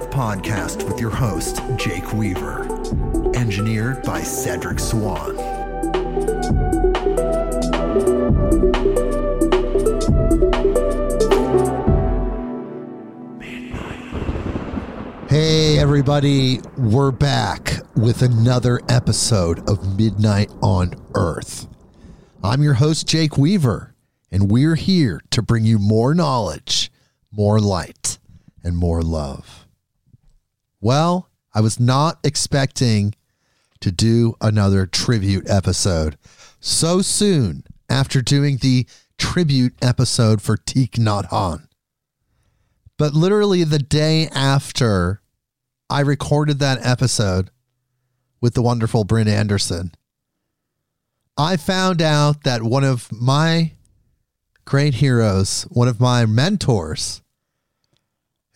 Earth podcast with your host, Jake Weaver. Engineered by Cedric Swan. Hey, everybody. We're back with another episode of Midnight on Earth. I'm your host, Jake Weaver, and we're here to bring you more knowledge, more light, and more love. Well, I was not expecting to do another tribute episode so soon after doing the tribute episode for Thich Nhat Hanh. But literally the day after I recorded that episode with the wonderful Bryn Anderson, I found out that one of my great heroes, one of my mentors,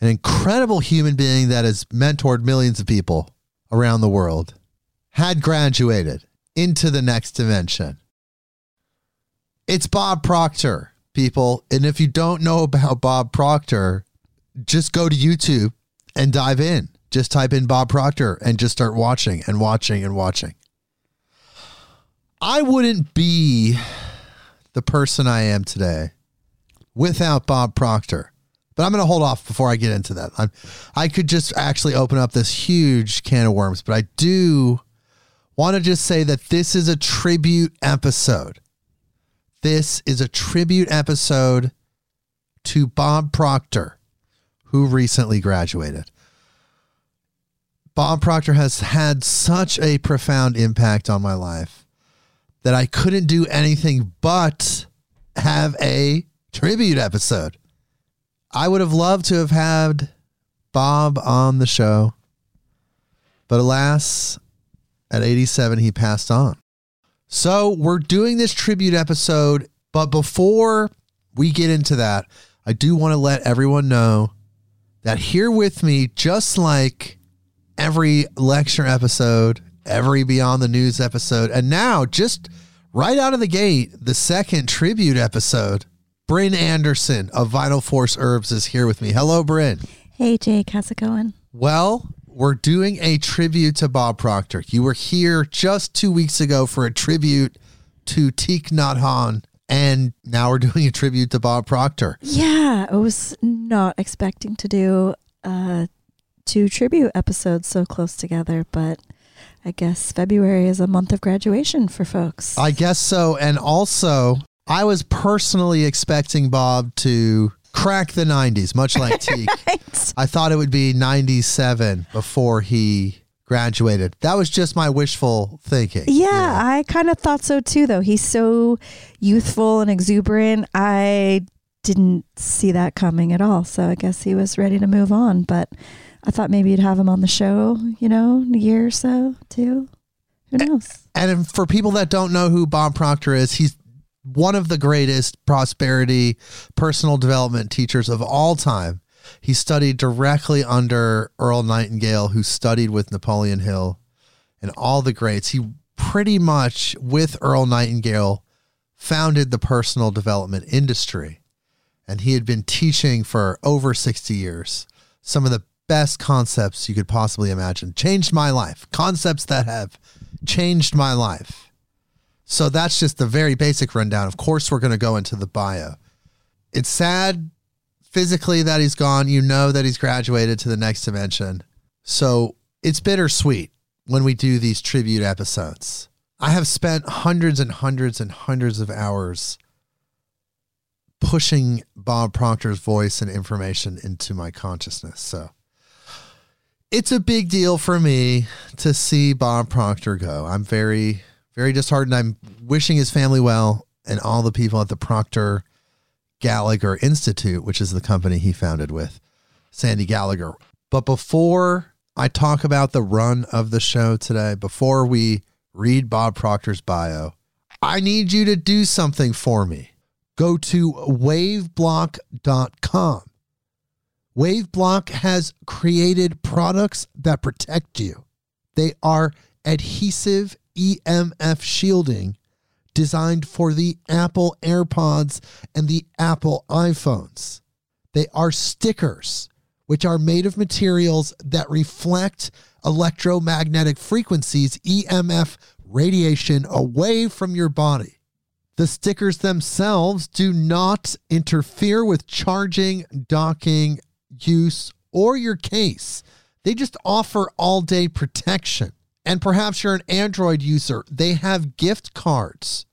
an incredible human being that has mentored millions of people around the world, had graduated into the next dimension. It's Bob Proctor, people. And if you don't know about Bob Proctor, just go to YouTube and dive in. Just type in Bob Proctor and just start watching and watching and watching. I wouldn't be the person I am today without Bob Proctor, but I'm going to hold off before I get into that. I could just actually open up this huge can of worms, but I do want to just say that this is a tribute episode. This is a tribute episode to Bob Proctor, who recently graduated. Bob Proctor has had such a profound impact on my life that I couldn't do anything but have a tribute episode. I would have loved to have had Bob on the show, but alas, at 87, he passed on. So we're doing this tribute episode, but before we get into that, I do want to let everyone know that here with me, just like every lecture episode, every Beyond the News episode, and now just right out of the gate, the second tribute episode, Bryn Anderson of Vital Force Herbs is here with me. Hello, Bryn. Hey, Jake. How's it going? Well, we're doing a tribute to Bob Proctor. You were here just 2 weeks ago for a tribute to Thich Nhat Hanh, and now we're doing a tribute to Bob Proctor. Yeah, I was not expecting to do two tribute episodes so close together, but I guess February is a month of graduation for folks. I guess so. And also, I was personally expecting Bob to crack the 90s, much like Teak. Right. I thought it would be 97 before he graduated. That was just my wishful thinking. Yeah, you know? I kind of thought so too, though. He's so youthful and exuberant. I didn't see that coming at all. So I guess he was ready to move on, but I thought maybe you'd have him on the show, you know, in a year or so, too. Who knows? And for people that don't know who Bob Proctor is, he's one of the greatest prosperity, personal development teachers of all time. He studied directly under Earl Nightingale, who studied with Napoleon Hill and all the greats. He pretty much, with Earl Nightingale, founded the personal development industry. And he had been teaching for over 60 years. Some of the best concepts you could possibly imagine. Changed my life. Concepts that have changed my life. So that's just the very basic rundown. Of course, we're going to go into the bio. It's sad physically that he's gone. You know that he's graduated to the next dimension. So it's bittersweet when we do these tribute episodes. I have spent hundreds and hundreds and hundreds of hours pushing Bob Proctor's voice and information into my consciousness. So it's a big deal for me to see Bob Proctor go. I'm very, very disheartened. I'm wishing his family well and all the people at the Proctor Gallagher Institute, which is the company he founded with Sandy Gallagher. But before I talk about the run of the show today, before we read Bob Proctor's bio, I need you to do something for me. Go to WaveBlock.com. WaveBlock has created products that protect you. They are adhesive EMF shielding designed for the Apple AirPods and the Apple iPhones. They are stickers which are made of materials that reflect electromagnetic frequencies, EMF radiation, away from your body. The stickers themselves do not interfere with charging, docking, use, or your case. They just offer all-day protection. And perhaps you're an Android user. They have gift cards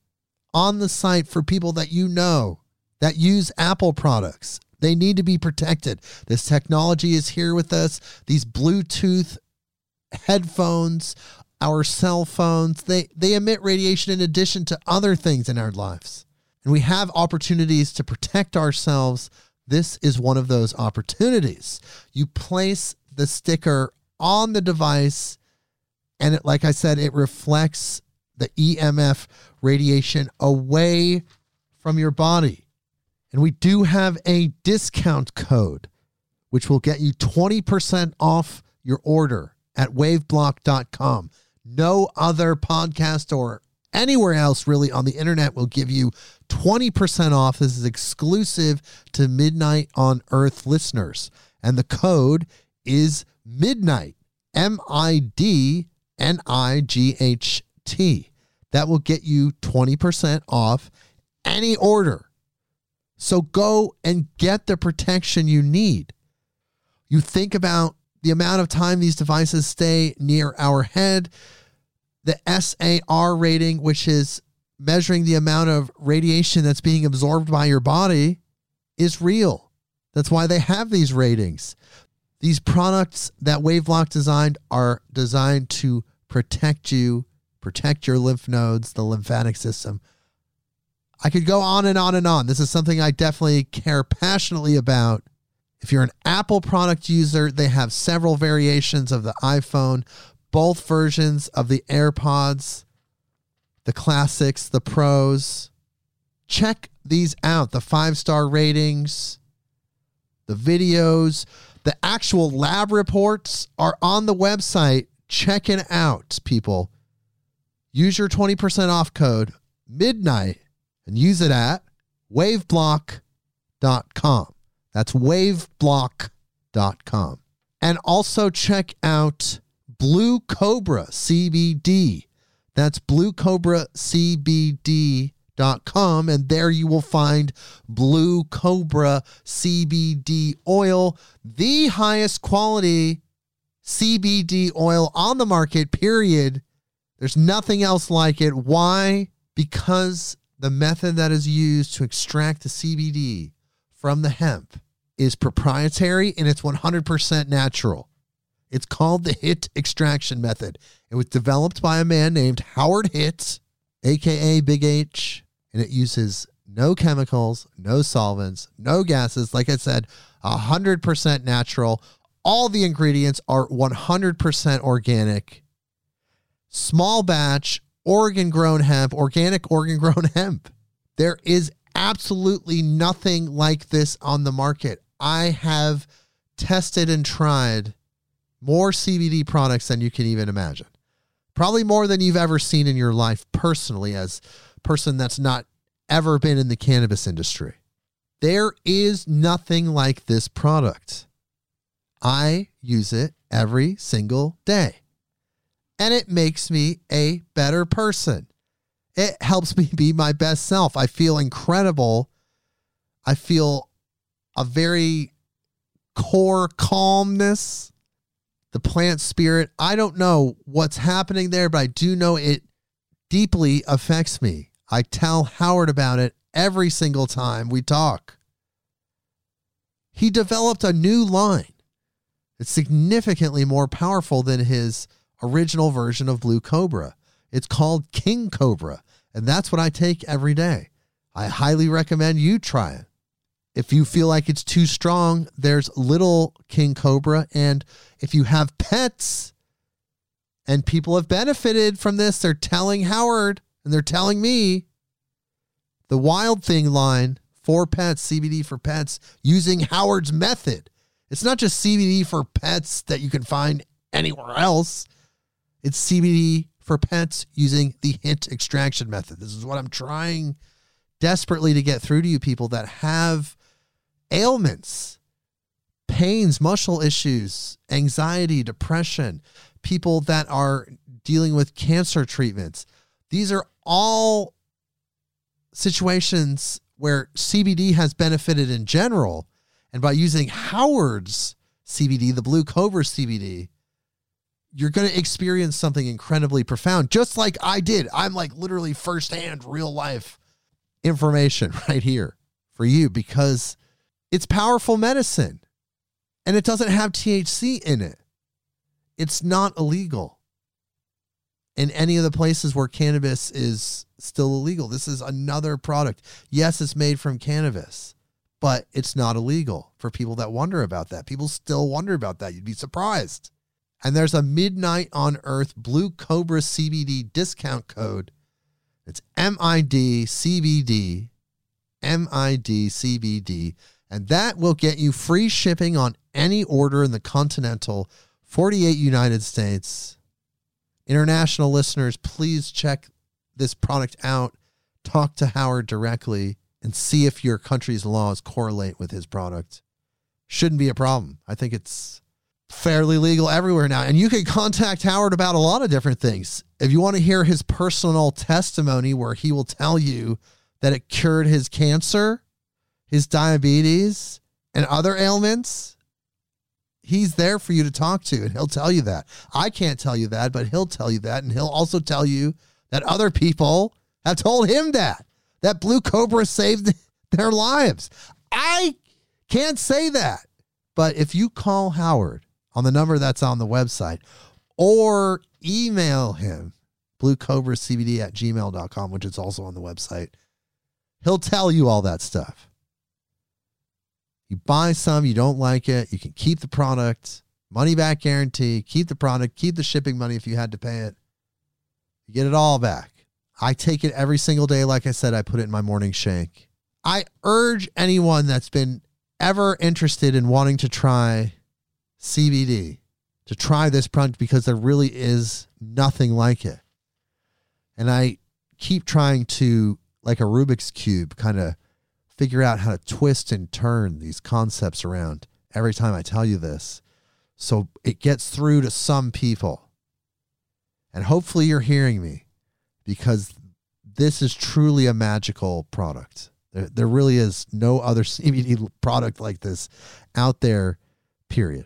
on the site for people that you know that use Apple products. They need to be protected. This technology is here with us. These Bluetooth headphones, our cell phones, they emit radiation in addition to other things in our lives. And we have opportunities to protect ourselves. This is one of those opportunities. You place the sticker on the device, and it, like I said, it reflects the EMF radiation away from your body. And we do have a discount code, which will get you 20% off your order at waveblock.com. No other podcast or anywhere else really on the internet will give you 20% off. This is exclusive to Midnight on Earth listeners. And the code is Midnight, MIDNIGHT. That will get you 20% off any order. So go and get the protection you need. You think about the amount of time these devices stay near our head, the SAR rating, which is measuring the amount of radiation that's being absorbed by your body, is real. That's why they have these ratings. These products that WaveBlock designed are designed to protect you, protect your lymph nodes, the lymphatic system. I could go on and on and on. This is something I definitely care passionately about. If you're an Apple product user, they have several variations of the iPhone, both versions of the AirPods, the classics, the pros. Check these out. The 5-star ratings, the videos, the actual lab reports are on the website. Check it out, people. Use your 20% off code, Midnight, and use it at waveblock.com. That's waveblock.com. And also check out Blue Cobra CBD. That's bluecobra.cbd.com. And there you will find Blue Cobra CBD oil, the highest quality CBD oil on the market, period. There's nothing else like it. Why? Because the method that is used to extract the CBD from the hemp is proprietary and it's 100% natural. It's called the HIT extraction method. It was developed by a man named Howard HIT, aka Big H, and it uses no chemicals, no solvents, no gases. Like I said, 100% natural. All the ingredients are 100% organic. Small batch, Oregon-grown hemp, organic Oregon-grown hemp. There is absolutely nothing like this on the market. I have tested and tried more CBD products than you can even imagine. Probably more than you've ever seen in your life personally as a person that's not ever been in the cannabis industry. There is nothing like this product. I use it every single day. And it makes me a better person. It helps me be my best self. I feel incredible. I feel a very core calmness, the plant spirit. I don't know what's happening there, but I do know it deeply affects me. I tell Howard about it every single time we talk. He developed a new line. It's significantly more powerful than his original version of Blue Cobra. It's called King Cobra, and that's what I take every day. I highly recommend you try it. If you feel like it's too strong, there's Little King Cobra, and if you have pets and people have benefited from this, they're telling Howard and they're telling me the Wild Thing line for pets, CBD for pets, using Howard's method. It's not just CBD for pets that you can find anywhere else. It's CBD for pets using the HIT extraction method. This is what I'm trying desperately to get through to you people that have ailments, pains, muscle issues, anxiety, depression, people that are dealing with cancer treatments. These are all situations where CBD has benefited in general. And by using Howard's CBD, the Blue Cobra CBD, you're going to experience something incredibly profound, just like I did. I'm like literally firsthand real life information right here for you, because it's powerful medicine and it doesn't have THC in it. It's not illegal in any of the places where cannabis is still illegal. This is another product. Yes, it's made from cannabis, but it's not illegal for people that wonder about that. People still wonder about that. You'd be surprised. And there's a Midnight on Earth Blue Cobra CBD discount code. It's MIDCBD, MIDCBD, and that will get you free shipping on any order in the continental 48 United States. International listeners, please check this product out. Talk to Howard directly and see if your country's laws correlate with his product. Shouldn't be a problem. I think it's fairly legal everywhere now. And you can contact Howard about a lot of different things. If you want to hear his personal testimony where he will tell you that it cured his cancer, his diabetes, and other ailments, he's there for you to talk to, and he'll tell you that. I can't tell you that, but he'll tell you that, and he'll also tell you that other people have told him that Blue Cobra saved their lives. I can't say that, but if you call Howard on the number that's on the website or email him, bluecobracbd@gmail.com, which is also on the website, he'll tell you all that stuff. You buy some, you don't like it, you can keep the product, money back guarantee, keep the product, keep the shipping money if you had to pay it. You get it all back. I take it every single day. Like I said, I put it in my morning shake. I urge anyone that's been ever interested in wanting to try CBD to try this product, because there really is nothing like it. And I keep trying to, like a Rubik's Cube, kind of figure out how to twist and turn these concepts around every time I tell you this, so it gets through to some people. And hopefully you're hearing me, because this is truly a magical product. There really is no other CBD product like this out there, period.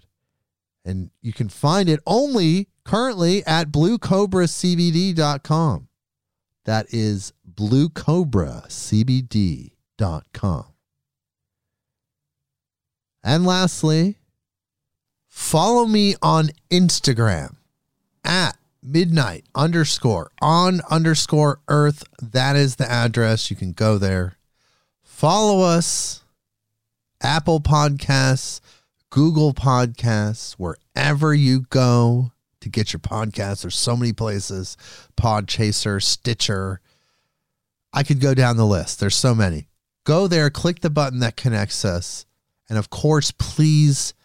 And you can find it only currently at bluecobracbd.com. That is bluecobracbd.com. And lastly, follow me on Instagram at midnight_on_earth. That is the address. You can go there. Follow us, Apple Podcasts, Google Podcasts, wherever you go to get your podcasts. There's so many places, Podchaser, Stitcher. I could go down the list. There's so many. Go there, click the button that connects us. And of course, please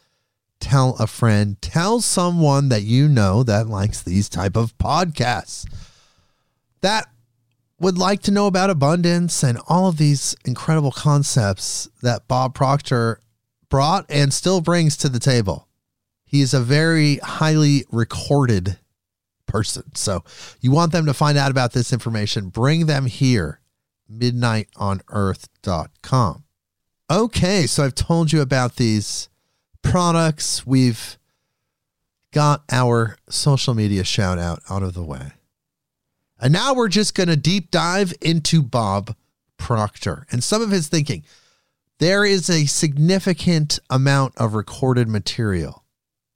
tell a friend, tell someone that you know that likes these type of podcasts, that would like to know about abundance and all of these incredible concepts that Bob Proctor brought and still brings to the table. He is a very highly recorded person. So you want them to find out about this information, bring them here, midnightonearth.com. Okay, so I've told you about these products. We've got our social media shout out of the way. And now we're just going to deep dive into Bob Proctor and some of his thinking. There is a significant amount of recorded material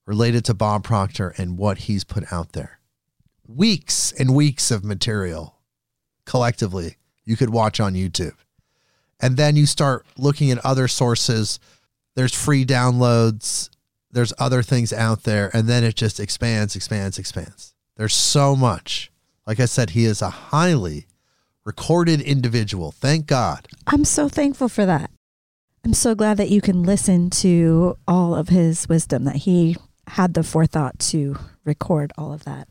related to Bob Proctor and what he's put out there. Weeks and weeks of material collectively you could watch on YouTube. And then you start looking at other sources. There's free downloads. There's other things out there. And then it just expands. There's so much. Like I said, he is a highly recorded individual. Thank God. I'm so thankful for that. I'm so glad that you can listen to all of his wisdom, that he had the forethought to record all of that,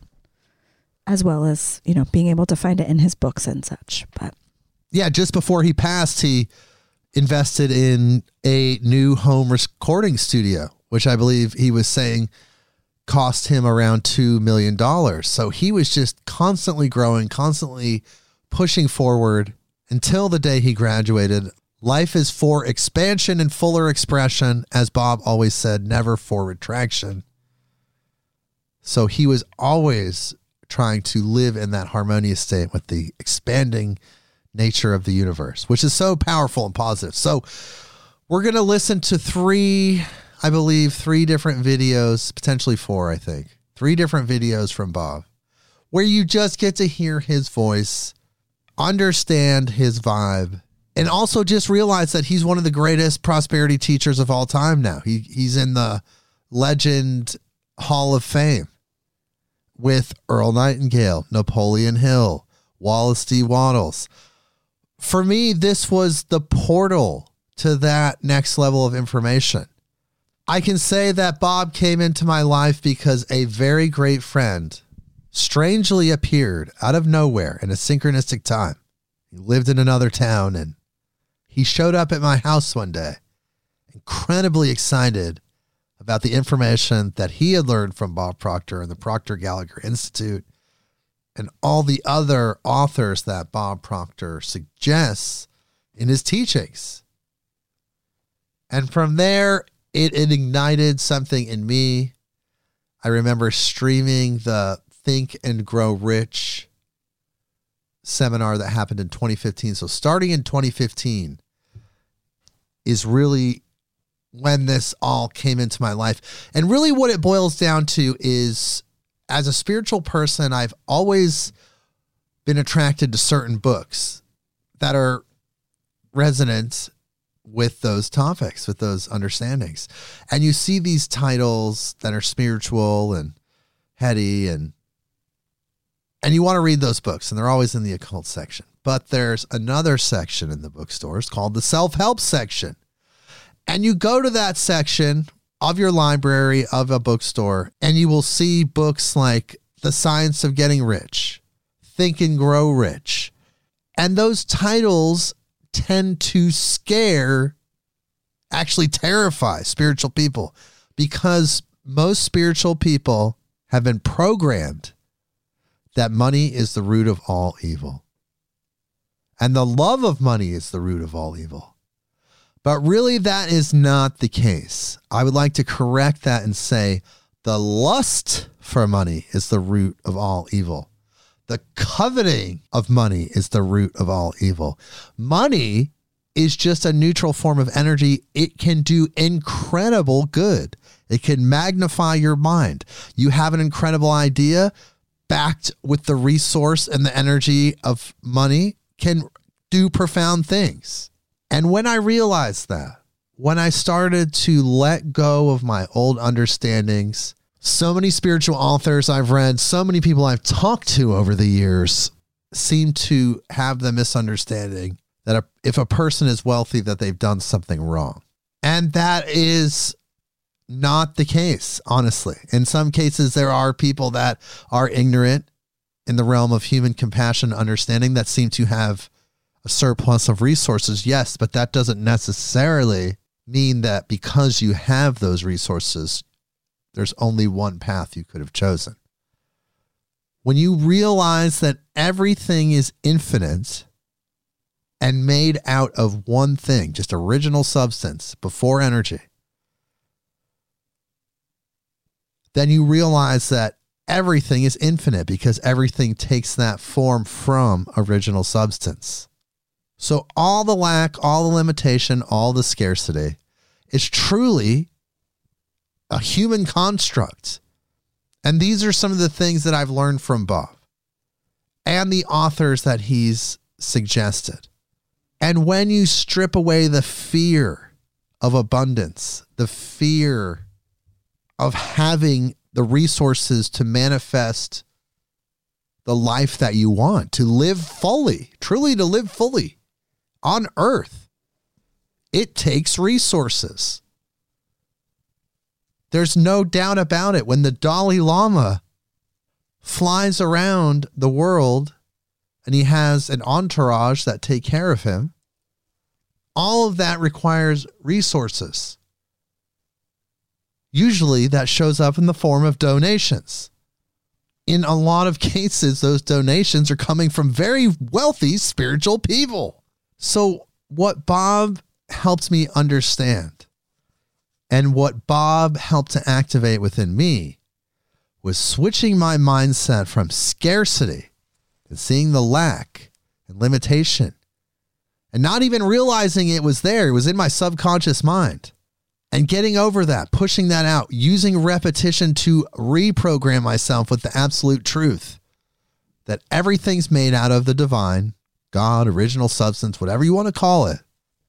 as well as, you know, being able to find it in his books and such. But yeah, just before he passed, he invested in a new home recording studio, which I believe he was saying cost him around $2 million. So he was just constantly growing, constantly pushing forward until the day he graduated. Life is for expansion and fuller expression, as Bob always said, never for retraction. So he was always trying to live in that harmonious state with the expanding nature of the universe, which is so powerful and positive. So we're going to listen to three different videos, potentially four, I think. Three different videos from Bob, where you just get to hear his voice, understand his vibe, and also just realize that he's one of the greatest prosperity teachers of all time now. He's in the Legend Hall of Fame with Earl Nightingale, Napoleon Hill, Wallace D. Wattles. For me, this was the portal to that next level of information. I can say that Bob came into my life because a very great friend strangely appeared out of nowhere in a synchronistic time. He lived in another town, and he showed up at my house one day, incredibly excited about the information that he had learned from Bob Proctor and the Proctor Gallagher Institute and all the other authors that Bob Proctor suggests in his teachings. And from there, it ignited something in me. I remember streaming the Think and Grow Rich seminar that happened in 2015. So starting in 2015 is really when this all came into my life. And really what it boils down to is, as a spiritual person, I've always been attracted to certain books that are resonant with those topics, with those understandings. And you see these titles that are spiritual and heady, and you want to read those books, and they're always in the occult section. But there's another section in the bookstores called the self-help section. And you go to that section of your library of a bookstore, and you will see books like The Science of Getting Rich, Think and Grow Rich. And those titles tend to scare, actually terrify spiritual people, because most spiritual people have been programmed that money is the root of all evil. And the love of money is the root of all evil. But really, that is not the case. I would like to correct that and say the lust for money is the root of all evil. The coveting of money is the root of all evil. Money is just a neutral form of energy. It can do incredible good. It can magnify your mind. You have an incredible idea backed with the resource and the energy of money can do profound things. And when I realized that, when I started to let go of my old understandings, so many spiritual authors I've read, so many people I've talked to over the years seem to have the misunderstanding that if a person is wealthy, that they've done something wrong. And that is not the case, honestly. In some cases, there are people that are ignorant in the realm of human compassion, understanding, that seem to have a surplus of resources, yes, but that doesn't necessarily mean that because you have those resources, there's only one path you could have chosen. When you realize that everything is infinite and made out of one thing, just original substance before energy, then you realize that everything is infinite because everything takes that form from original substance. So all the lack, all the limitation, all the scarcity is truly a human construct. And these are some of the things that I've learned from Bob and the authors that he's suggested. And when you strip away the fear of abundance, the fear of having the resources to manifest the life that you want, to live fully, truly to live fully, on earth, it takes resources. There's no doubt about it. When the Dalai Lama flies around the world and he has an entourage that take care of him, all of that requires resources. Usually that shows up in the form of donations. In a lot of cases, those donations are coming from very wealthy spiritual people. So what Bob helped me understand and what Bob helped to activate within me was switching my mindset from scarcity and seeing the lack and limitation and not even realizing it was there. It was in my subconscious mind. And getting over that, pushing that out, using repetition to reprogram myself with the absolute truth that everything's made out of the divine, God, original substance, whatever you want to call it,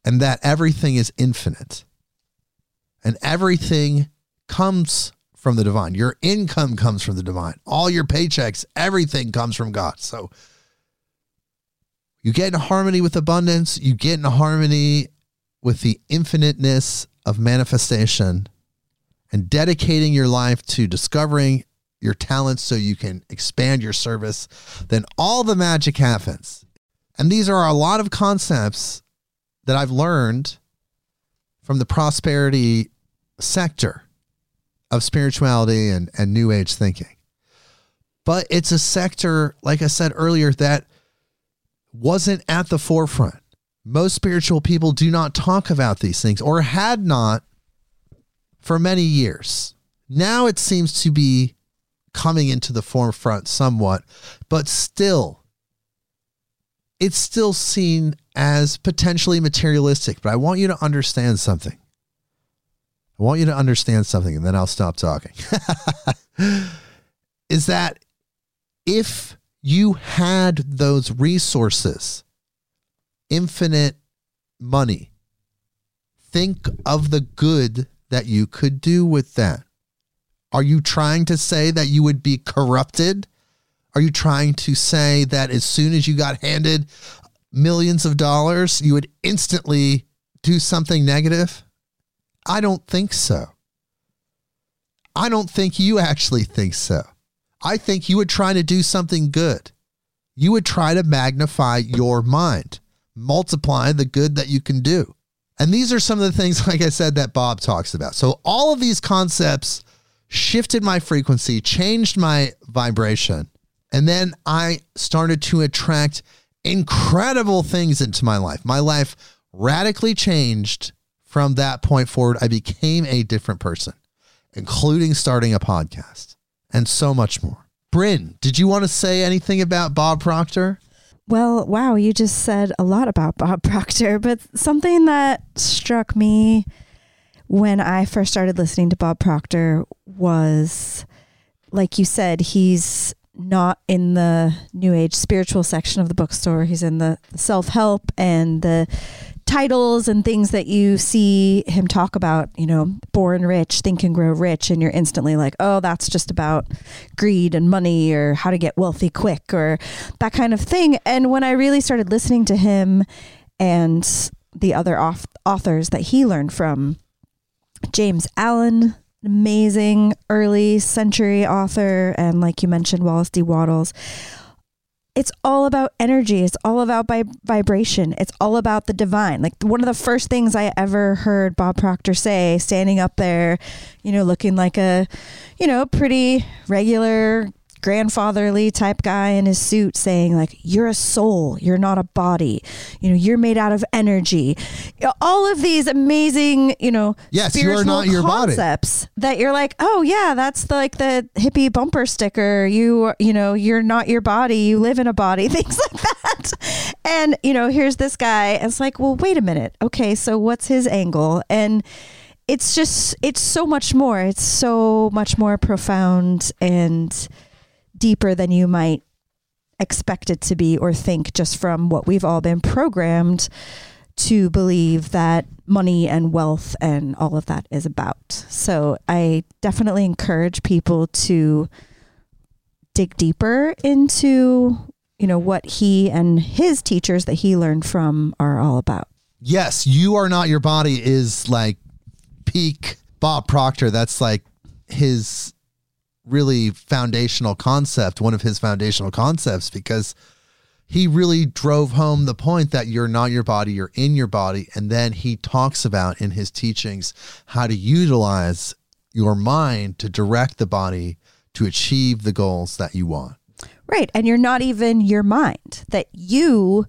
and that everything is infinite. And everything comes from the divine. Your income comes from the divine. All your paychecks, everything comes from God. So you get in harmony with abundance. You get in harmony with the infiniteness of manifestation and dedicating your life to discovering your talents so you can expand your service, then all the magic happens. And these are a lot of concepts that I've learned from the prosperity sector of spirituality and new age thinking. But it's a sector, like I said earlier, that wasn't at the forefront. Most spiritual people do not talk about these things or had not for many years. Now it seems to be coming into the forefront somewhat, but still, it's still seen as potentially materialistic. But I want you to understand something. I want you to understand something, and then I'll stop talking. Is that if you had those resources, infinite money, think of the good that you could do with that. Are you trying to say that you would be corrupted? Are you trying to say that as soon as you got handed millions of dollars, you would instantly do something negative? I don't think so. I don't think you actually think so. I think you would try to do something good. You would try to magnify your mind. Multiply the good that you can do. And these are some of the things, like I said, that Bob talks about. So all of these concepts shifted my frequency, changed my vibration, and then I started to attract incredible things into my life. My life radically changed from that point forward. I became a different person, including starting a podcast and so much more. Bryn, did you want to say anything about Bob Proctor? Well, wow, you just said a lot about Bob Proctor, but something that struck me when I first started listening to Bob Proctor was, like you said, he's not in the New Age spiritual section of the bookstore. He's in the self-help and the titles and things that you see him talk about, you know, born rich, think and grow rich. And you're instantly like, oh, that's just about greed and money or how to get wealthy quick or that kind of thing. And when I really started listening to him and the other authors that he learned from, James Allen, amazing early century author, and like you mentioned, Wallace D. Wattles. It's all about energy. It's all about vibration. It's all about the divine. Like one of the first things I ever heard Bob Proctor say, standing up there, you know, looking like a, you know, pretty regular grandfatherly type guy in his suit, saying like, you're a soul. You're not a body. You know, you're made out of energy. All of these amazing, you know, yes, spiritual you are not your concepts body. That you're like, oh yeah, that's like the hippie bumper sticker. You know, you're not your body. You live in a body, things like that. And, you know, here's this guy. And it's like, well, wait a minute. Okay. So what's his angle? And it's just, it's so much more. It's so much more profound and deeper than you might expect it to be or think, just from what we've all been programmed to believe that money and wealth and all of that is about. So I definitely encourage people to dig deeper into, you know, what he and his teachers that he learned from are all about. Yes, you are not your body is like peak Bob Proctor. That's like his really foundational concept, one of his foundational concepts, because he really drove home the point that you're not your body, you're in your body. And then he talks about in his teachings how to utilize your mind to direct the body to achieve the goals that you want. Right. And you're not even your mind, that you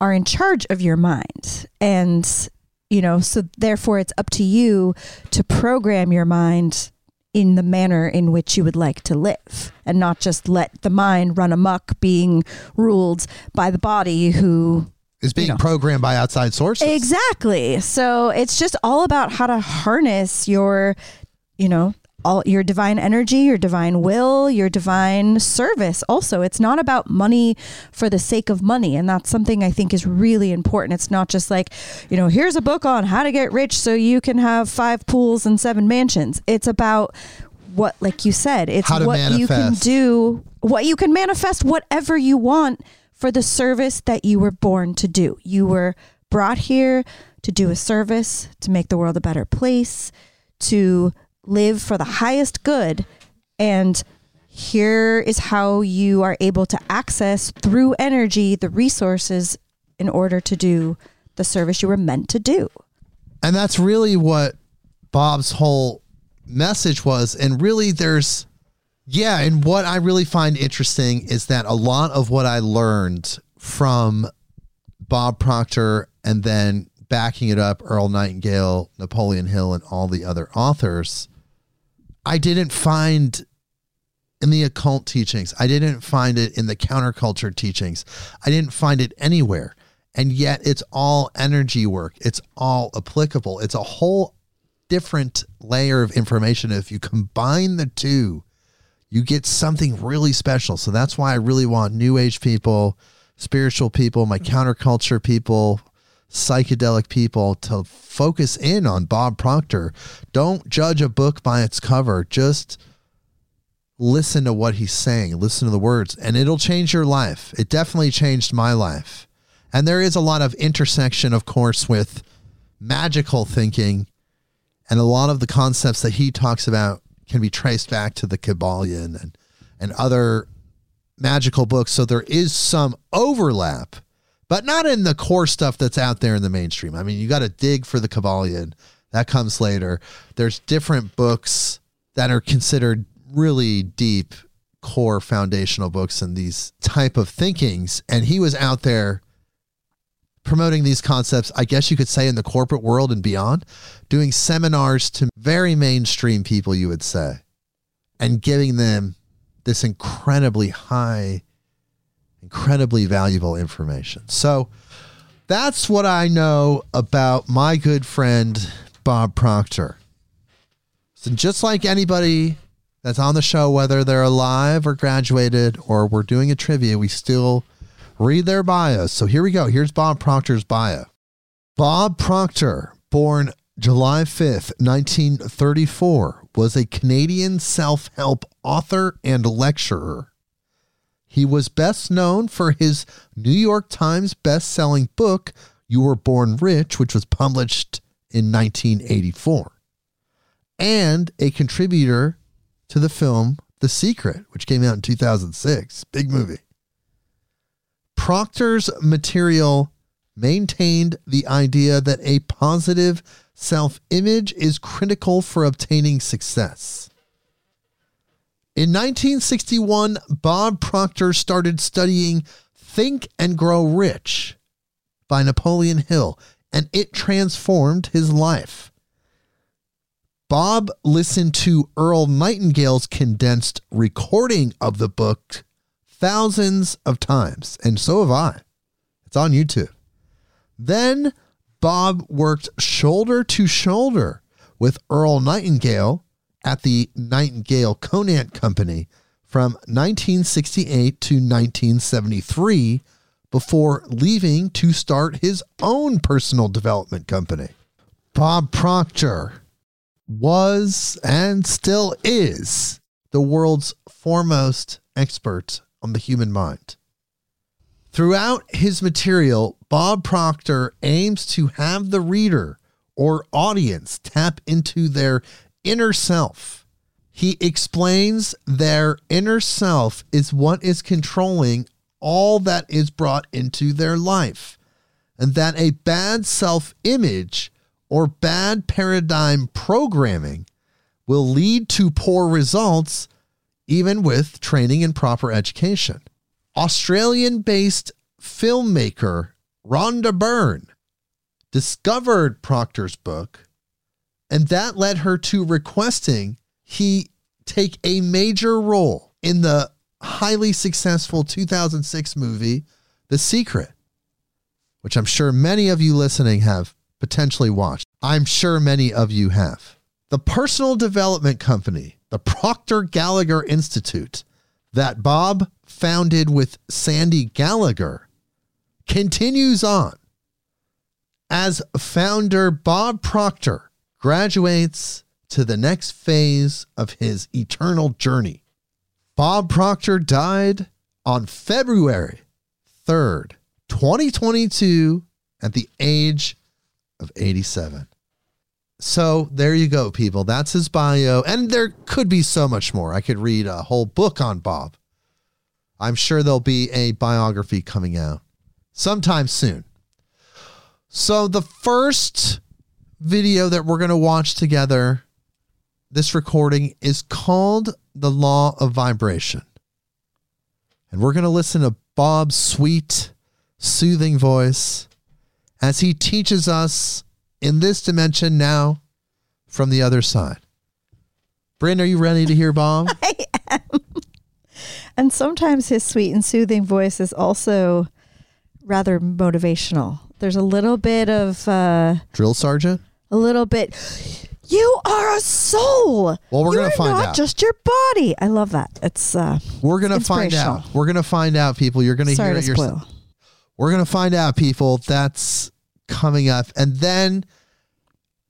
are in charge of your mind. And, you know, so therefore it's up to you to program your mind in the manner in which you would like to live, and not just let the mind run amok being ruled by the body who is being programmed by outside sources. Exactly. So it's just all about how to harness your, you know, all your divine energy, your divine will, your divine service. Also, it's not about money for the sake of money. And that's something I think is really important. It's not just like, you know, here's a book on how to get rich so you can have 5 pools and 7 mansions. It's about what, like you said, it's what you can do, what you can manifest, whatever you want for the service that you were born to do. You were brought here to do a service, to make the world a better place, to live for the highest good. And here is how you are able to access through energy the resources in order to do the service you were meant to do. And that's really what Bob's whole message was. And really there's, yeah. And what I really find interesting is that a lot of what I learned from Bob Proctor, and then backing it up, Earl Nightingale, Napoleon Hill, and all the other authors, I didn't find in the occult teachings. I didn't find it in the counterculture teachings. I didn't find it anywhere. And yet it's all energy work. It's all applicable. It's a whole different layer of information. If you combine the two, you get something really special. So that's why I really want New Age people, spiritual people, my counterculture people, psychedelic people to focus in on Bob Proctor. Don't judge a book by its cover. Just listen to what he's saying. Listen to the words, and it'll change your life. It definitely changed my life. And there is a lot of intersection, of course, with magical thinking, and a lot of the concepts that he talks about can be traced back to the Kabbalion and other magical books. So there is some overlap, but not in the core stuff that's out there in the mainstream. I mean, you got to dig for the Kabbalion. That comes later. There's different books that are considered really deep core foundational books in these type of thinkings. And he was out there promoting these concepts, I guess you could say, in the corporate world and beyond, doing seminars to very mainstream people, you would say, and giving them this incredibly high, incredibly valuable information. So that's what I know about my good friend, Bob Proctor. So just like anybody that's on the show, whether they're alive or graduated or we're doing a trivia, we still read their bios. So here we go. Here's Bob Proctor's bio. Bob Proctor, born July 5th, 1934, was a Canadian self-help author and lecturer. He was best known for his New York Times best-selling book, You Were Born Rich, which was published in 1984, and a contributor to the film The Secret, which came out in 2006. Big movie. Proctor's material maintained the idea that a positive self-image is critical for obtaining success. In 1961, Bob Proctor started studying Think and Grow Rich by Napoleon Hill, and it transformed his life. Bob listened to Earl Nightingale's condensed recording of the book thousands of times, and so have I. It's on YouTube. Then Bob worked shoulder to shoulder with Earl Nightingale at the Nightingale Conant Company from 1968 to 1973 before leaving to start his own personal development company. Bob Proctor was and still is the world's foremost expert on the human mind. Throughout his material, Bob Proctor aims to have the reader or audience tap into their inner self. He explains their inner self is what is controlling all that is brought into their life, and that a bad self-image or bad paradigm programming will lead to poor results even with training and proper education. Australian-based filmmaker Rhonda Byrne discovered Proctor's book, and that led her to requesting he take a major role in the highly successful 2006 movie, The Secret, which I'm sure many of you listening have potentially watched. I'm sure many of you have. The personal development company, the Proctor Gallagher Institute, that Bob founded with Sandy Gallagher, continues on. As founder, Bob Proctor graduates to the next phase of his eternal journey. Bob Proctor died on February 3rd, 2022 at the age of 87. So there you go, people. That's his bio. And there could be so much more. I could read a whole book on Bob. I'm sure there'll be a biography coming out sometime soon. So the first video that we're going to watch together, this recording, is called The Law of Vibration. And we're going to listen to Bob's sweet, soothing voice as he teaches us in this dimension now from the other side. Bryn, are you ready to hear Bob? I am. And sometimes his sweet and soothing voice is also rather motivational. There's a little bit of... Drill sergeant? A little bit... You are a soul. Well, we're going to find out. You're not just your body. I love that. It's we're going to find out. We're going to find out, people. You're going to hear it yourself. We're going to find out, people. That's coming up. And then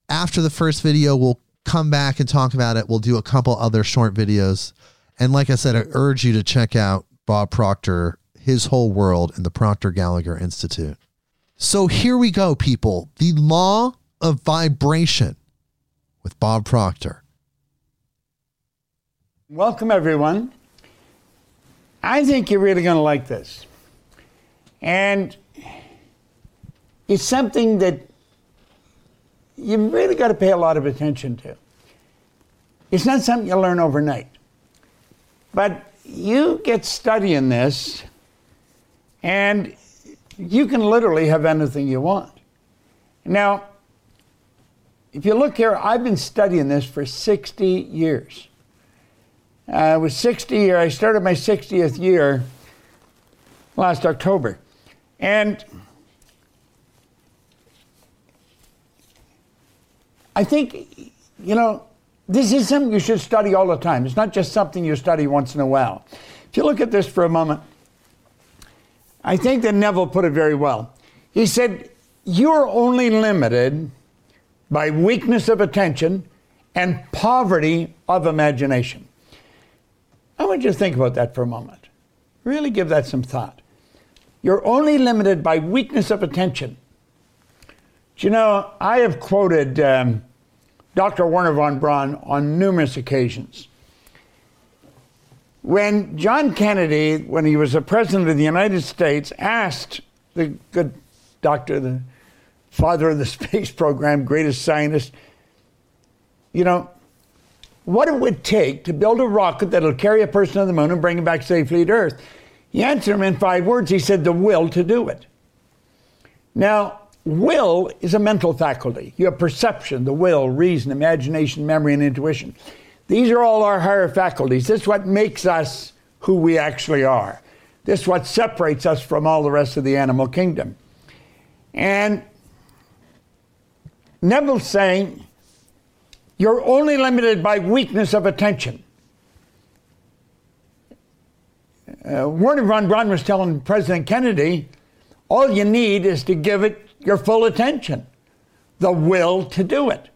after the first video, we'll come back and talk about it. We'll do a couple other short videos. And like I said, I urge you to check out Bob Proctor, his whole world, and the Proctor Gallagher Institute. So here we go, people. The Law of Vibration with Bob Proctor. Welcome, everyone. I think you're really going to like this. And it's something that you really got to pay a lot of attention to. It's not something you learn overnight. But you get studying this, and you can literally have anything you want. Now, if you look here, I've been studying this for 60 years. I started my 60th year last October. And I think, you know, this is something you should study all the time. It's not just something you study once in a while. If you look at this for a moment, I think that Neville put it very well. He said, you're only limited by weakness of attention and poverty of imagination. I want you to think about that for a moment. Really give that some thought. You're only limited by weakness of attention. Do you know, I have quoted Dr. Wernher von Braun on numerous occasions. When John Kennedy, when he was the President of the United States, asked the good doctor, the father of the space program, greatest scientist, you know, what it would take to build a rocket that'll carry a person to the moon and bring him back safely to Earth. He answered him in 5 words. He said, the will to do it. Now, will is a mental faculty. You have perception, the will, reason, imagination, memory, and intuition. These are all our higher faculties. This is what makes us who we actually are. This is what separates us from all the rest of the animal kingdom. And Neville's saying, you're only limited by weakness of attention. Wernher von Braun was telling President Kennedy, all you need is to give it your full attention, the will to do it.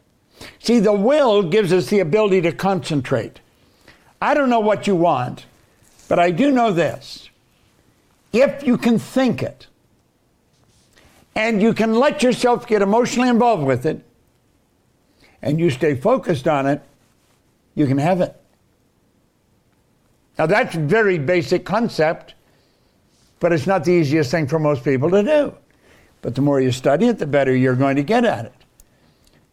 See, the will gives us the ability to concentrate. I don't know what you want, but I do know this. If you can think it, and you can let yourself get emotionally involved with it, and you stay focused on it, you can have it. Now that's a very basic concept, but it's not the easiest thing for most people to do. But the more you study it, the better you're going to get at it.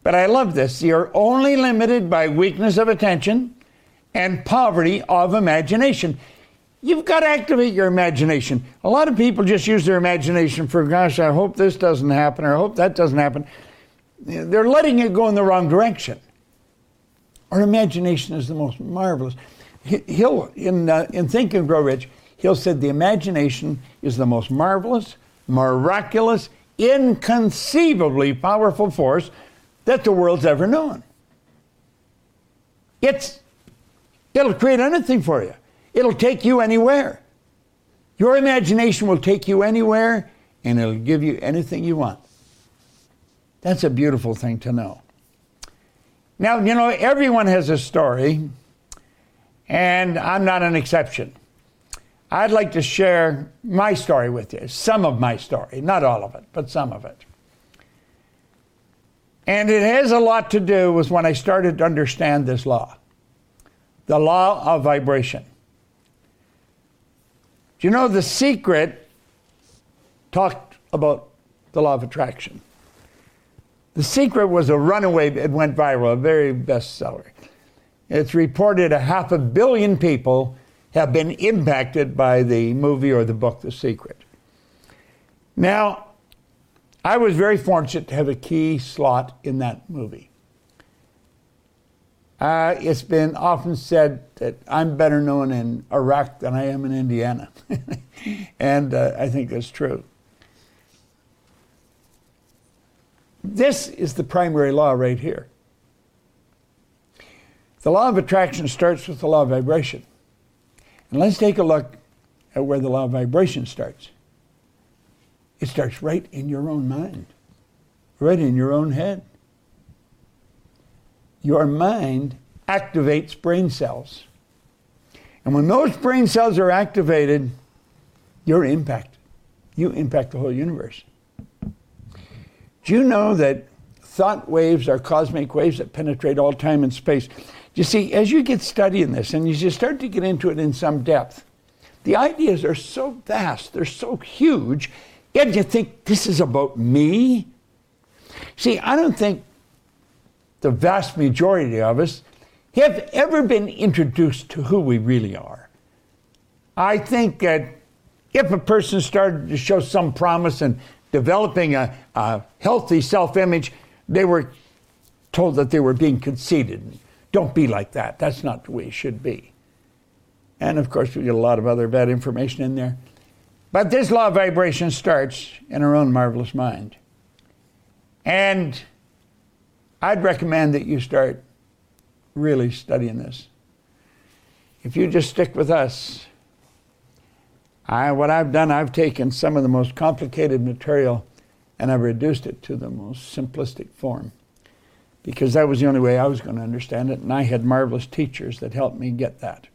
But I love this. You're only limited by weakness of attention and poverty of imagination. You've got to activate your imagination. A lot of people just use their imagination for, gosh, I hope this doesn't happen, or I hope that doesn't happen. They're letting it go in the wrong direction. Our imagination is the most marvelous. Hill, in Think and Grow Rich, Hill said the imagination is the most marvelous, miraculous, inconceivably powerful force that the world's ever known. It'll create anything for you. It'll take you anywhere. Your imagination will take you anywhere, and it'll give you anything you want. That's a beautiful thing to know. Now, you know, everyone has a story, and I'm not an exception. I'd like to share my story with you, some of my story, not all of it, but some of it. And it has a lot to do with when I started to understand this law, the law of vibration. Do you know The Secret talked about the law of attraction? The Secret was a runaway, it went viral, a very bestseller. It's reported 500 million people have been impacted by the movie or the book, The Secret. Now, I was very fortunate to have a key slot in that movie. It's been often said that I'm better known in Iraq than I am in Indiana. And I think that's true. This is the primary law right here. The law of attraction starts with the law of vibration. And let's take a look at where the law of vibration starts. It starts right in your own mind, right in your own head. Your mind activates brain cells. And when those brain cells are activated, you're impacted. You impact the whole universe. Do you know that thought waves are cosmic waves that penetrate all time and space? You see, as you get studying this, and as you start to get into it in some depth, the ideas are so vast, they're so huge, and you think, this is about me? See, I don't think the vast majority of us have ever been introduced to who we really are. I think that if a person started to show some promise in developing a healthy self-image, they were told that they were being conceited. Don't be like that. That's not the way it should be. And of course, we get a lot of other bad information in there. But this law of vibration starts in our own marvelous mind. And I'd recommend that you start really studying this. If you just stick with us, what I've done, I've taken some of the most complicated material and I've reduced it to the most simplistic form, because that was the only way I was going to understand it, and I had marvelous teachers that helped me get that.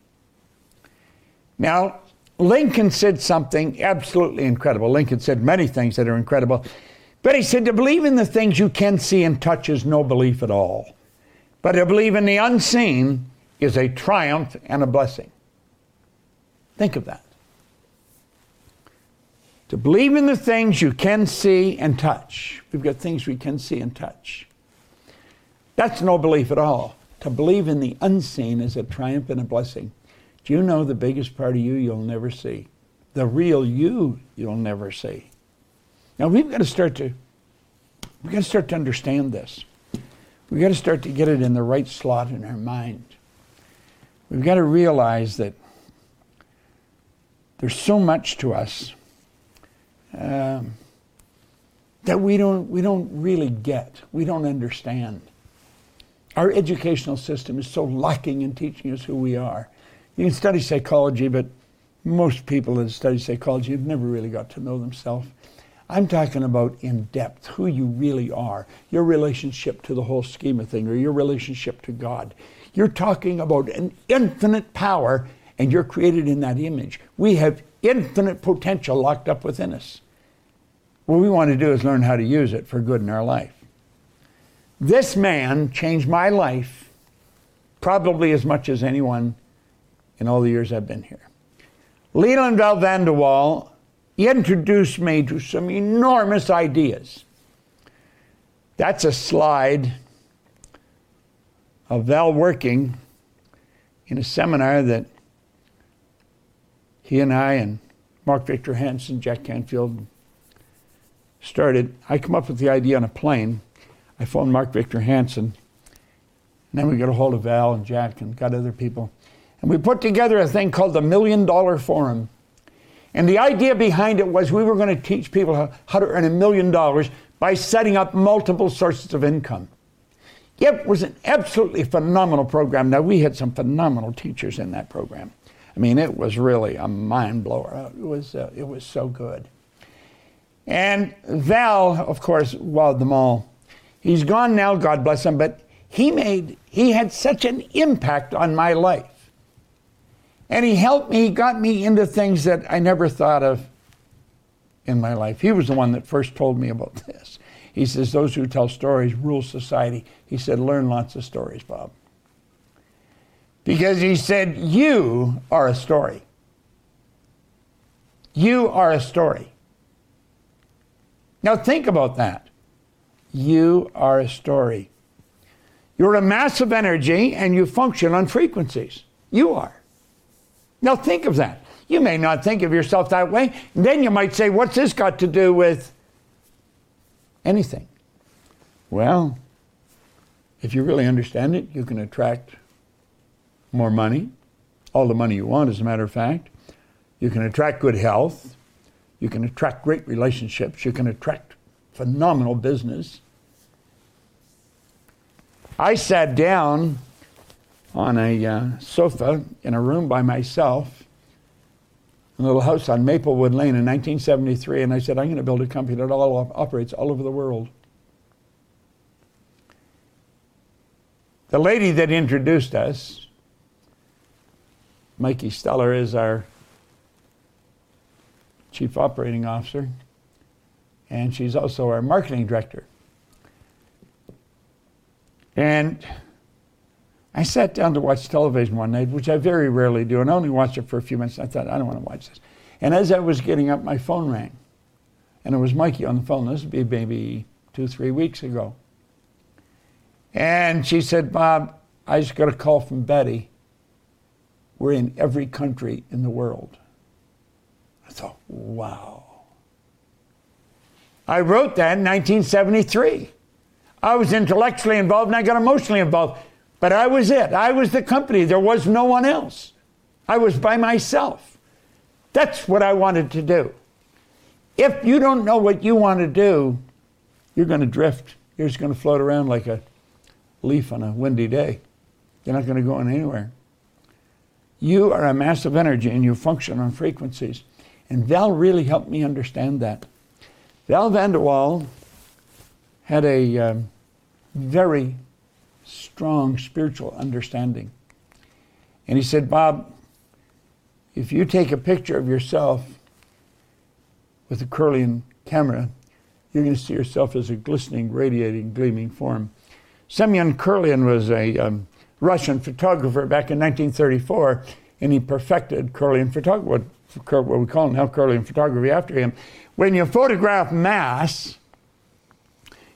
Now, Lincoln said something absolutely incredible. Lincoln said many things that are incredible, but he said to believe in the things you can see and touch is no belief at all, but to believe in the unseen is a triumph and a blessing. Think of that. To believe in the things you can see and touch. We've got things we can see and touch. That's no belief at all. To believe in the unseen is a triumph and a blessing. Do you know the biggest part of you you'll never see? The real you you'll never see. Now we've got to start to understand this. We've got to start to get it in the right slot in our mind. We've got to realize that there's so much to us that we don't really get. We don't understand. Our educational system is so lacking in teaching us who we are. You can study psychology, but most people that study psychology have never really got to know themselves. I'm talking about in depth, who you really are, your relationship to the whole scheme of things, or your relationship to God. You're talking about an infinite power, and you're created in that image. We have infinite potential locked up within us. What we want to do is learn how to use it for good in our life. This man changed my life probably as much as anyone in all the years I've been here. Leland Val Van De Walle introduced me to some enormous ideas. That's a slide of Val working in a seminar that he and I and Mark Victor Hansen, Jack Canfield started. I come up with the idea on a plane. I phoned Mark Victor Hansen, and then we got a hold of Val and Jack and got other people. And we put together a thing called the $1 Million Forum. And the idea behind it was we were going to teach people how to earn $1 million by setting up multiple sources of income. It was an absolutely phenomenal program. Now, we had some phenomenal teachers in that program. I mean, it was really a mind blower. It was so good. And Val, of course, wowed them all. He's gone now, God bless him, but he had such an impact on my life. And he helped me, he got me into things that I never thought of in my life. He was the one that first told me about this. He says, those who tell stories rule society. He said, learn lots of stories, Bob. Because he said, you are a story. You are a story. Now think about that. You are a story. You're a mass of energy and you function on frequencies. You are. Now think of that. You may not think of yourself that way. And then you might say, what's this got to do with anything? Well, if you really understand it, you can attract more money, all the money you want, as a matter of fact. You can attract good health. You can attract great relationships. You can attract phenomenal business. I sat down on a sofa in a room by myself, in a little house on Maplewood Lane in 1973, and I said, I'm going to build a company that operates all over the world. The lady that introduced us, Mikey Steller, is our chief operating officer, and she's also our marketing director. And I sat down to watch television one night, which I very rarely do, and I only watched it for a few minutes. I thought, I don't want to watch this. And as I was getting up, my phone rang. And it was Mikey on the phone. This would be maybe 2-3 weeks ago. And she said, Bob, I just got a call from Betty. We're in every country in the world. I thought, wow. I wrote that in 1973. I was intellectually involved and I got emotionally involved. But I was it. I was the company. There was no one else. I was by myself. That's what I wanted to do. If you don't know what you want to do, you're going to drift. You're just going to float around like a leaf on a windy day. You're not going to go anywhere. You are a mass of energy and you function on frequencies. And Val really helped me understand that. Val Van De Walle had a very strong spiritual understanding. And he said, Bob, if you take a picture of yourself with a Kirlian camera, you're going to see yourself as a glistening, radiating, gleaming form. Semyon Kirlian was a Russian photographer back in 1934, and he perfected Kirlian photography, what we call now Kirlian photography, after him. When you photograph mass,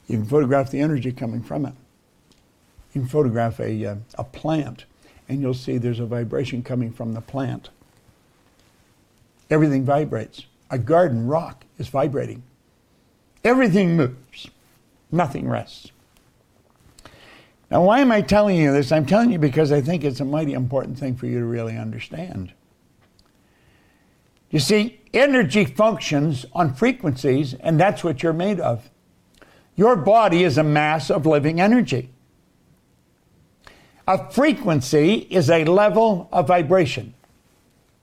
you can photograph the energy coming from it. You can photograph a plant, and you'll see there's a vibration coming from the plant. Everything vibrates. A garden rock is vibrating. Everything moves. Nothing rests. Now, why am I telling you this? I'm telling you because I think it's a mighty important thing for you to really understand. You see, energy functions on frequencies, and that's what you're made of. Your body is a mass of living energy. A frequency is a level of vibration.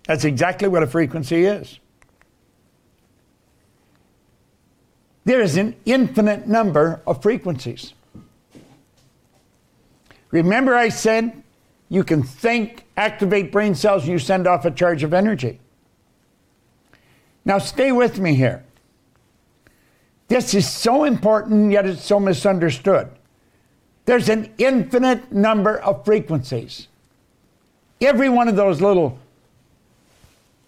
That's exactly what a frequency is. There is an infinite number of frequencies. Remember I said you can think, activate brain cells, and you send off a charge of energy. Now stay with me here. This is so important, yet it's so misunderstood. There's an infinite number of frequencies. Every one of those little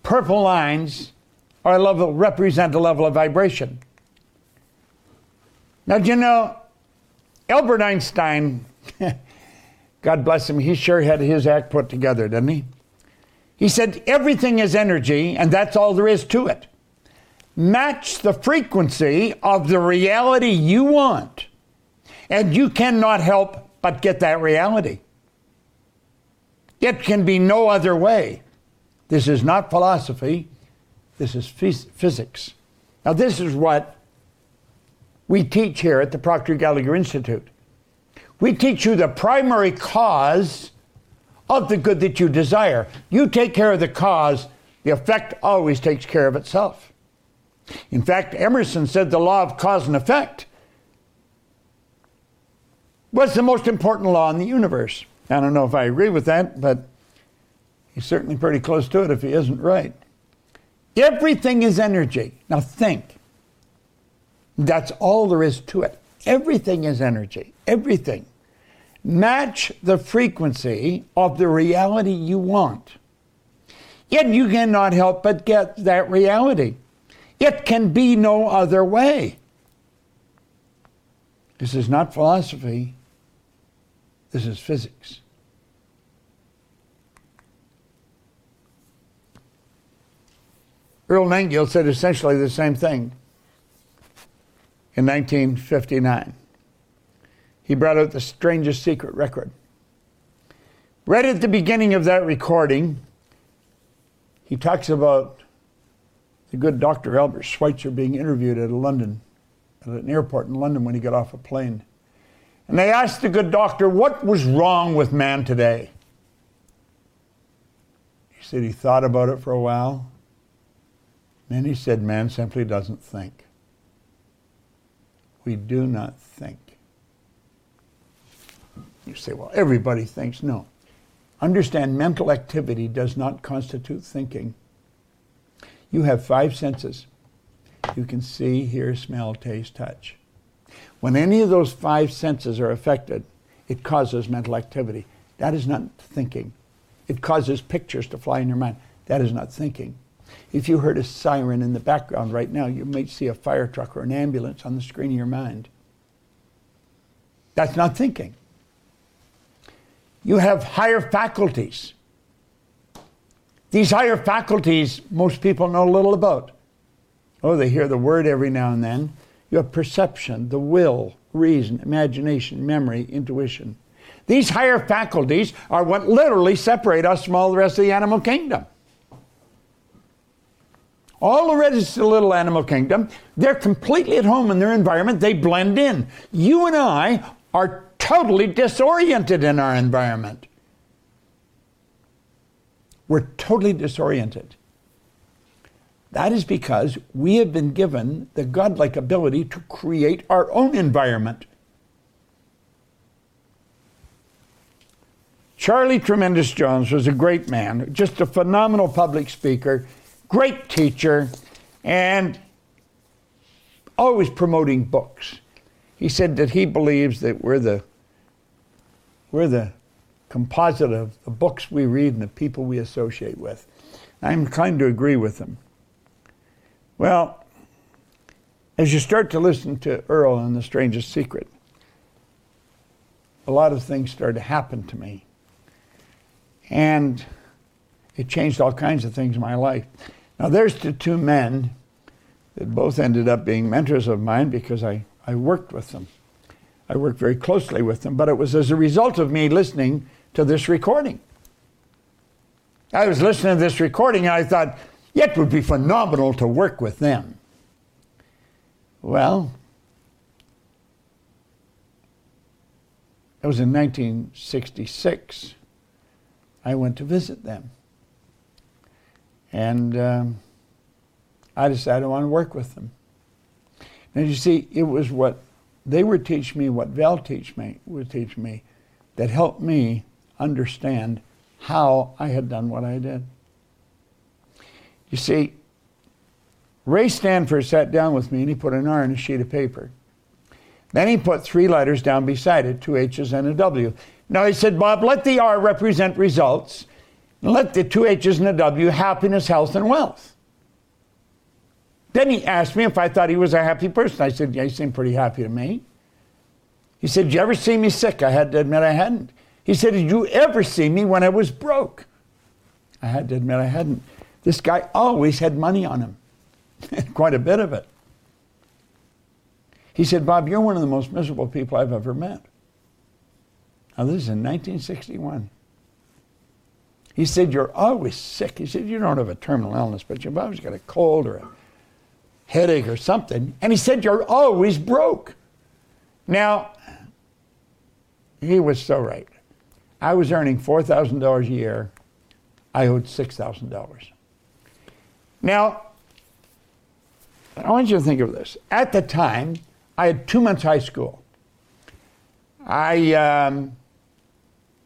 purple lines are represent a level of vibration. Now, do you know, Albert Einstein God bless him, he sure had his act put together, didn't he? He said, everything is energy, and that's all there is to it. Match the frequency of the reality you want, and you cannot help but get that reality. It can be no other way. This is not philosophy. This is physics. Now, this is what we teach here at the Proctor Gallagher Institute. We teach you the primary cause of the good that you desire. You take care of the cause, the effect always takes care of itself. In fact, Emerson said the law of cause and effect was the most important law in the universe. I don't know if I agree with that, but he's certainly pretty close to it if he isn't right. Everything is energy. Now think. That's all there is to it. Everything is energy. Everything. Match the frequency of the reality you want. Yet you cannot help but get that reality. It can be no other way. This is not philosophy. This is physics. Earl Nightingale said essentially the same thing in 1959. He brought out the strangest secret record. Right at the beginning of that recording, he talks about the good Dr. Albert Schweitzer being interviewed at an airport in London when he got off a plane. And they asked the good doctor, what was wrong with man today? He said he thought about it for a while. And then he said, man simply doesn't think. We do not think. You say, well, everybody thinks. No. Understand, mental activity does not constitute thinking. You have five senses. You can see, hear, smell, taste, touch. When any of those five senses are affected, it causes mental activity. That is not thinking. It causes pictures to fly in your mind. That is not thinking. If you heard a siren in the background right now, you might see a fire truck or an ambulance on the screen of your mind. That's not thinking. You have higher faculties. These higher faculties, most people know little about. Oh, they hear the word every now and then. You have perception, the will, reason, imagination, memory, intuition. These higher faculties are what literally separate us from all the rest of the animal kingdom. All the rest of the little animal kingdom, they're completely at home in their environment. They blend in. You and I are totally disoriented in our environment. We're totally disoriented. That is because we have been given the godlike ability to create our own environment. Charlie Tremendous Jones was a great man, just a phenomenal public speaker, great teacher, and always promoting books. He said that he believes that we're the composite of the books we read and the people we associate with. I'm inclined to agree with him. Well, as you start to listen to Earl and The Strangest Secret, a lot of things started to happen to me. And it changed all kinds of things in my life. Now, there's the two men that both ended up being mentors of mine because I worked with them. I worked very closely with them, but it was as a result of me listening to this recording. I was listening to this recording, and I thought, it would be phenomenal to work with them. Well, it was in 1966. I went to visit them. And I decided I want to work with them. And you see, it was what they were teaching me, what Val would teach me, that helped me understand how I had done what I did. You see, Ray Stanford sat down with me and he put an R on a sheet of paper. Then he put three letters down beside it, two H's and a W. Now he said, Bob, let the R represent results, and let the two H's and a W happiness, health, and wealth. Then he asked me if I thought he was a happy person. I said, yeah, he seemed pretty happy to me. He said, did you ever see me sick? I had to admit I hadn't. He said, did you ever see me when I was broke? I had to admit I hadn't. This guy always had money on him, quite a bit of it. He said, Bob, you're one of the most miserable people I've ever met. Now, this is in 1961. He said, you're always sick. He said, you don't have a terminal illness, but you've always got a cold or a headache or something. And he said, you're always broke. Now, he was so right. I was earning $4,000 a year. I owed $6,000. Now, I want you to think of this. At the time, I had 2 months high school. I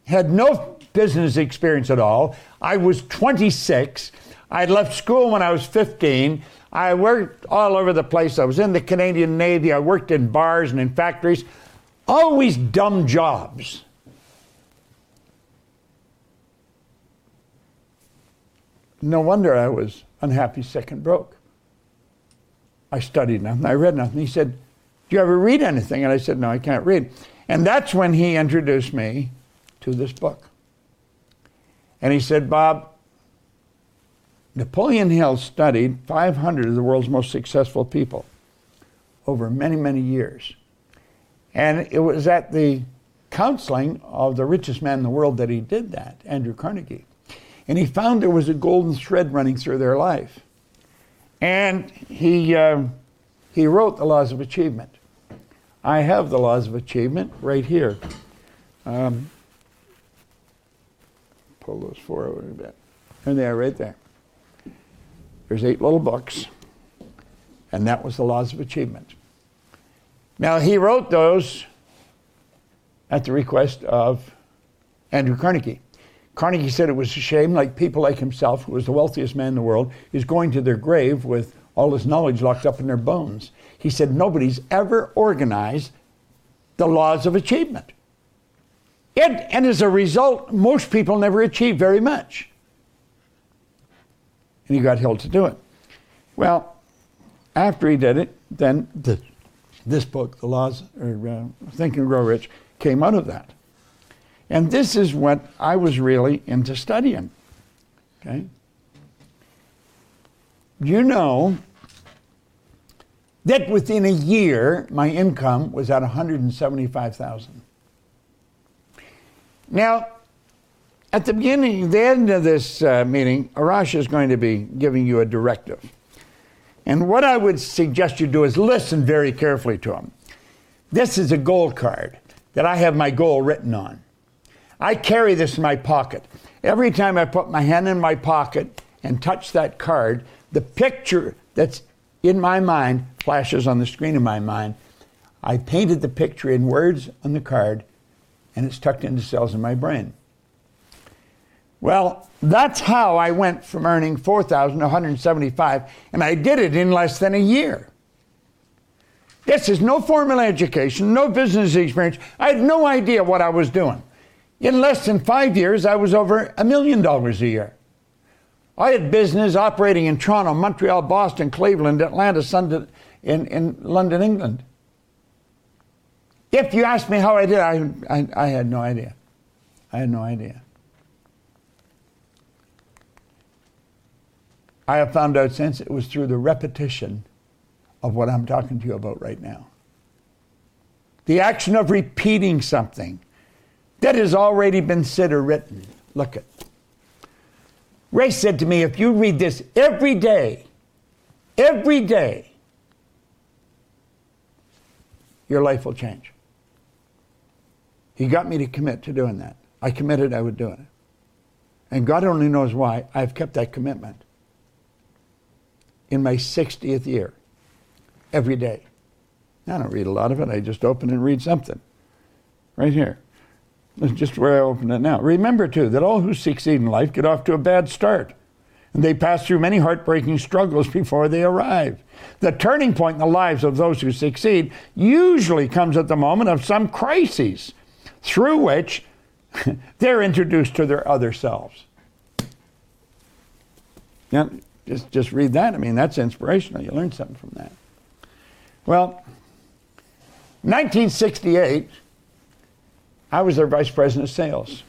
had no business experience at all. I was 26. I left school when I was 15. I worked all over the place. I was in the Canadian Navy. I worked in bars and in factories. Always dumb jobs. No wonder I was unhappy, sick, and broke. I studied nothing. I read nothing. He said, do you ever read anything? And I said, no, I can't read. And that's when he introduced me to this book. And he said, Bob, Napoleon Hill studied 500 of the world's most successful people over many, many years. And it was at the counseling of the richest man in the world that he did that, Andrew Carnegie. And he found there was a golden thread running through their life. And he wrote The Laws of Achievement. I have The Laws of Achievement right here. Pull those forward a bit. There they are right there. There's 8 little books. And that was The Laws of Achievement. Now, he wrote those at the request of Andrew Carnegie. Carnegie said it was a shame, like people like himself, who was the wealthiest man in the world, is going to their grave with all his knowledge locked up in their bones. He said, nobody's ever organized the Laws of Achievement. And as a result, most people never achieve very much. And he got Hill to do it. Well, after he did it, then this book, The Laws, or Think and Grow Rich, came out of that. And this is what I was really into studying, okay? You know that within a year, my income was at $175,000. Now, at the beginning, the end of this meeting, Arash is going to be giving you a directive. And what I would suggest you do is listen very carefully to him. This is a goal card that I have my goal written on. I carry this in my pocket. Every time I put my hand in my pocket and touch that card, the picture that's in my mind flashes on the screen of my mind. I painted the picture in words on the card, and it's tucked into cells in my brain. Well, that's how I went from earning $4,000 to $175,000, and I did it in less than a year. This is no formal education, no business experience. I had no idea what I was doing. In less than 5 years, I was over $1 million a year. I had business operating in Toronto, Montreal, Boston, Cleveland, Atlanta, Sunday, in London, England. If you asked me how I did, I had no idea. I had no idea. I have found out since it was through the repetition of what I'm talking to you about right now. The action of repeating something that has already been said or written. Look at. Ray said to me, if you read this every day, your life will change. He got me to commit to doing that. I committed I would do it. And God only knows why I've kept that commitment. In my 60th year, every day. I don't read a lot of it. I just open and read something. Right here. That's just where I open it now. Remember, too, that all who succeed in life get off to a bad start. And they pass through many heartbreaking struggles before they arrive. The turning point in the lives of those who succeed usually comes at the moment of some crises through which they're introduced to their other selves. Now, just read that. I mean, that's inspirational. You learn something from that. Well, 1968... I was their vice president of sales,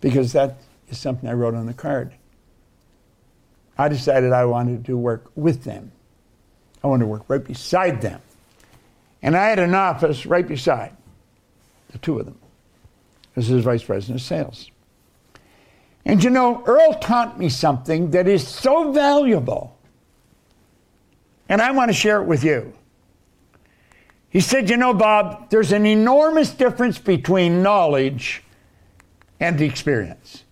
because that is something I wrote on the card. I decided I wanted to work with them. I wanted to work right beside them. And I had an office right beside the two of them. This is vice president of sales. And you know, Earl taught me something that is so valuable, and I want to share it with you. He said, you know, Bob, there's an enormous difference between knowledge and experience.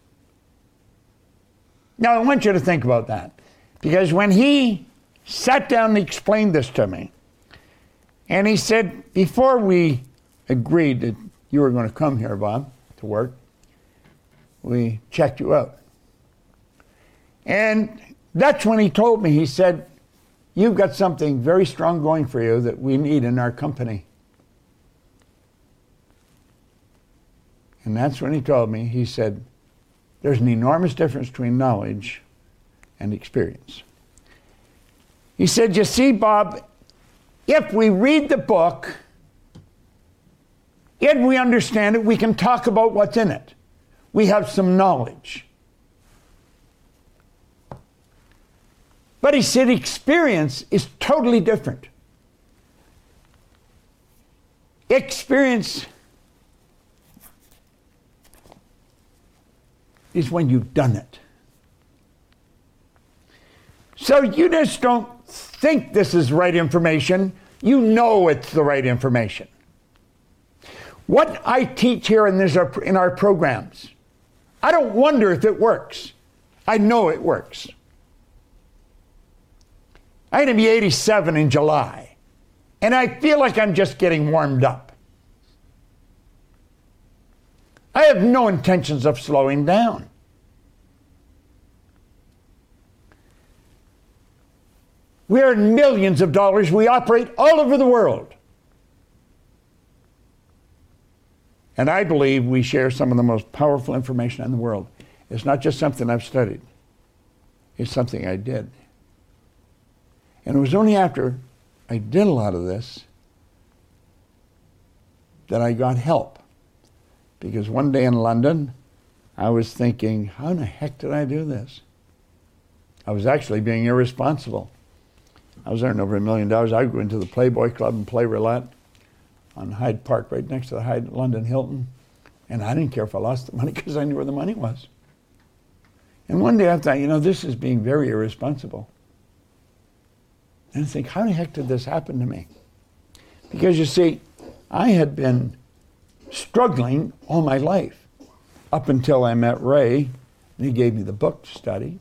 Now, I want you to think about that, because when he sat down and explained this to me, and he said, before we agreed that you were going to come here, Bob, to work, we checked you out. And that's when he told me, he said, you've got something very strong going for you that we need in our company. And that's when he told me, he said, there's an enormous difference between knowledge and experience. He said, you see, Bob, if we read the book, if we understand it, we can talk about what's in it. We have some knowledge. But he said experience is totally different. Experience is when you've done it. So you just don't think this is right information. You know it's the right information. What I teach here in our programs, I don't wonder if it works. I know it works. I'm going to be 87 in July, and I feel like I'm just getting warmed up. I have no intentions of slowing down. We earn millions of dollars. We operate all over the world. And I believe we share some of the most powerful information in the world. It's not just something I've studied. It's something I did. And it was only after I did a lot of this that I got help. Because one day in London, I was thinking, how in the heck did I do this? I was actually being irresponsible. I was earning over $1 million. I would go into the Playboy Club and play roulette on Hyde Park, right next to the London Hilton. And I didn't care if I lost the money, because I knew where the money was. And one day I thought, you know, this is being very irresponsible. And I think, how the heck did this happen to me? Because you see, I had been struggling all my life up until I met Ray, and he gave me the book to study.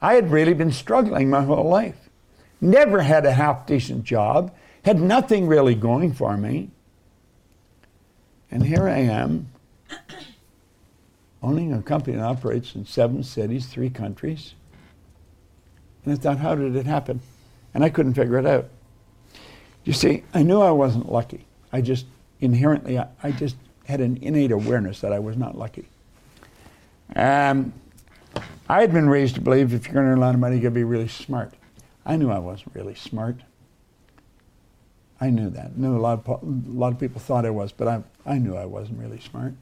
I had really been struggling my whole life. Never had a half-decent job, had nothing really going for me. And here I am, owning a company that operates in 7 cities, 3 countries. And I thought, how did it happen? And I couldn't figure it out. You see, I knew I wasn't lucky. I just inherently, I just had an innate awareness that I was not lucky. I had been raised to believe if you're going to earn a lot of money, you got to be really smart. I knew I wasn't really smart. I knew that. I knew a lot of people thought I was, but I knew I wasn't really smart.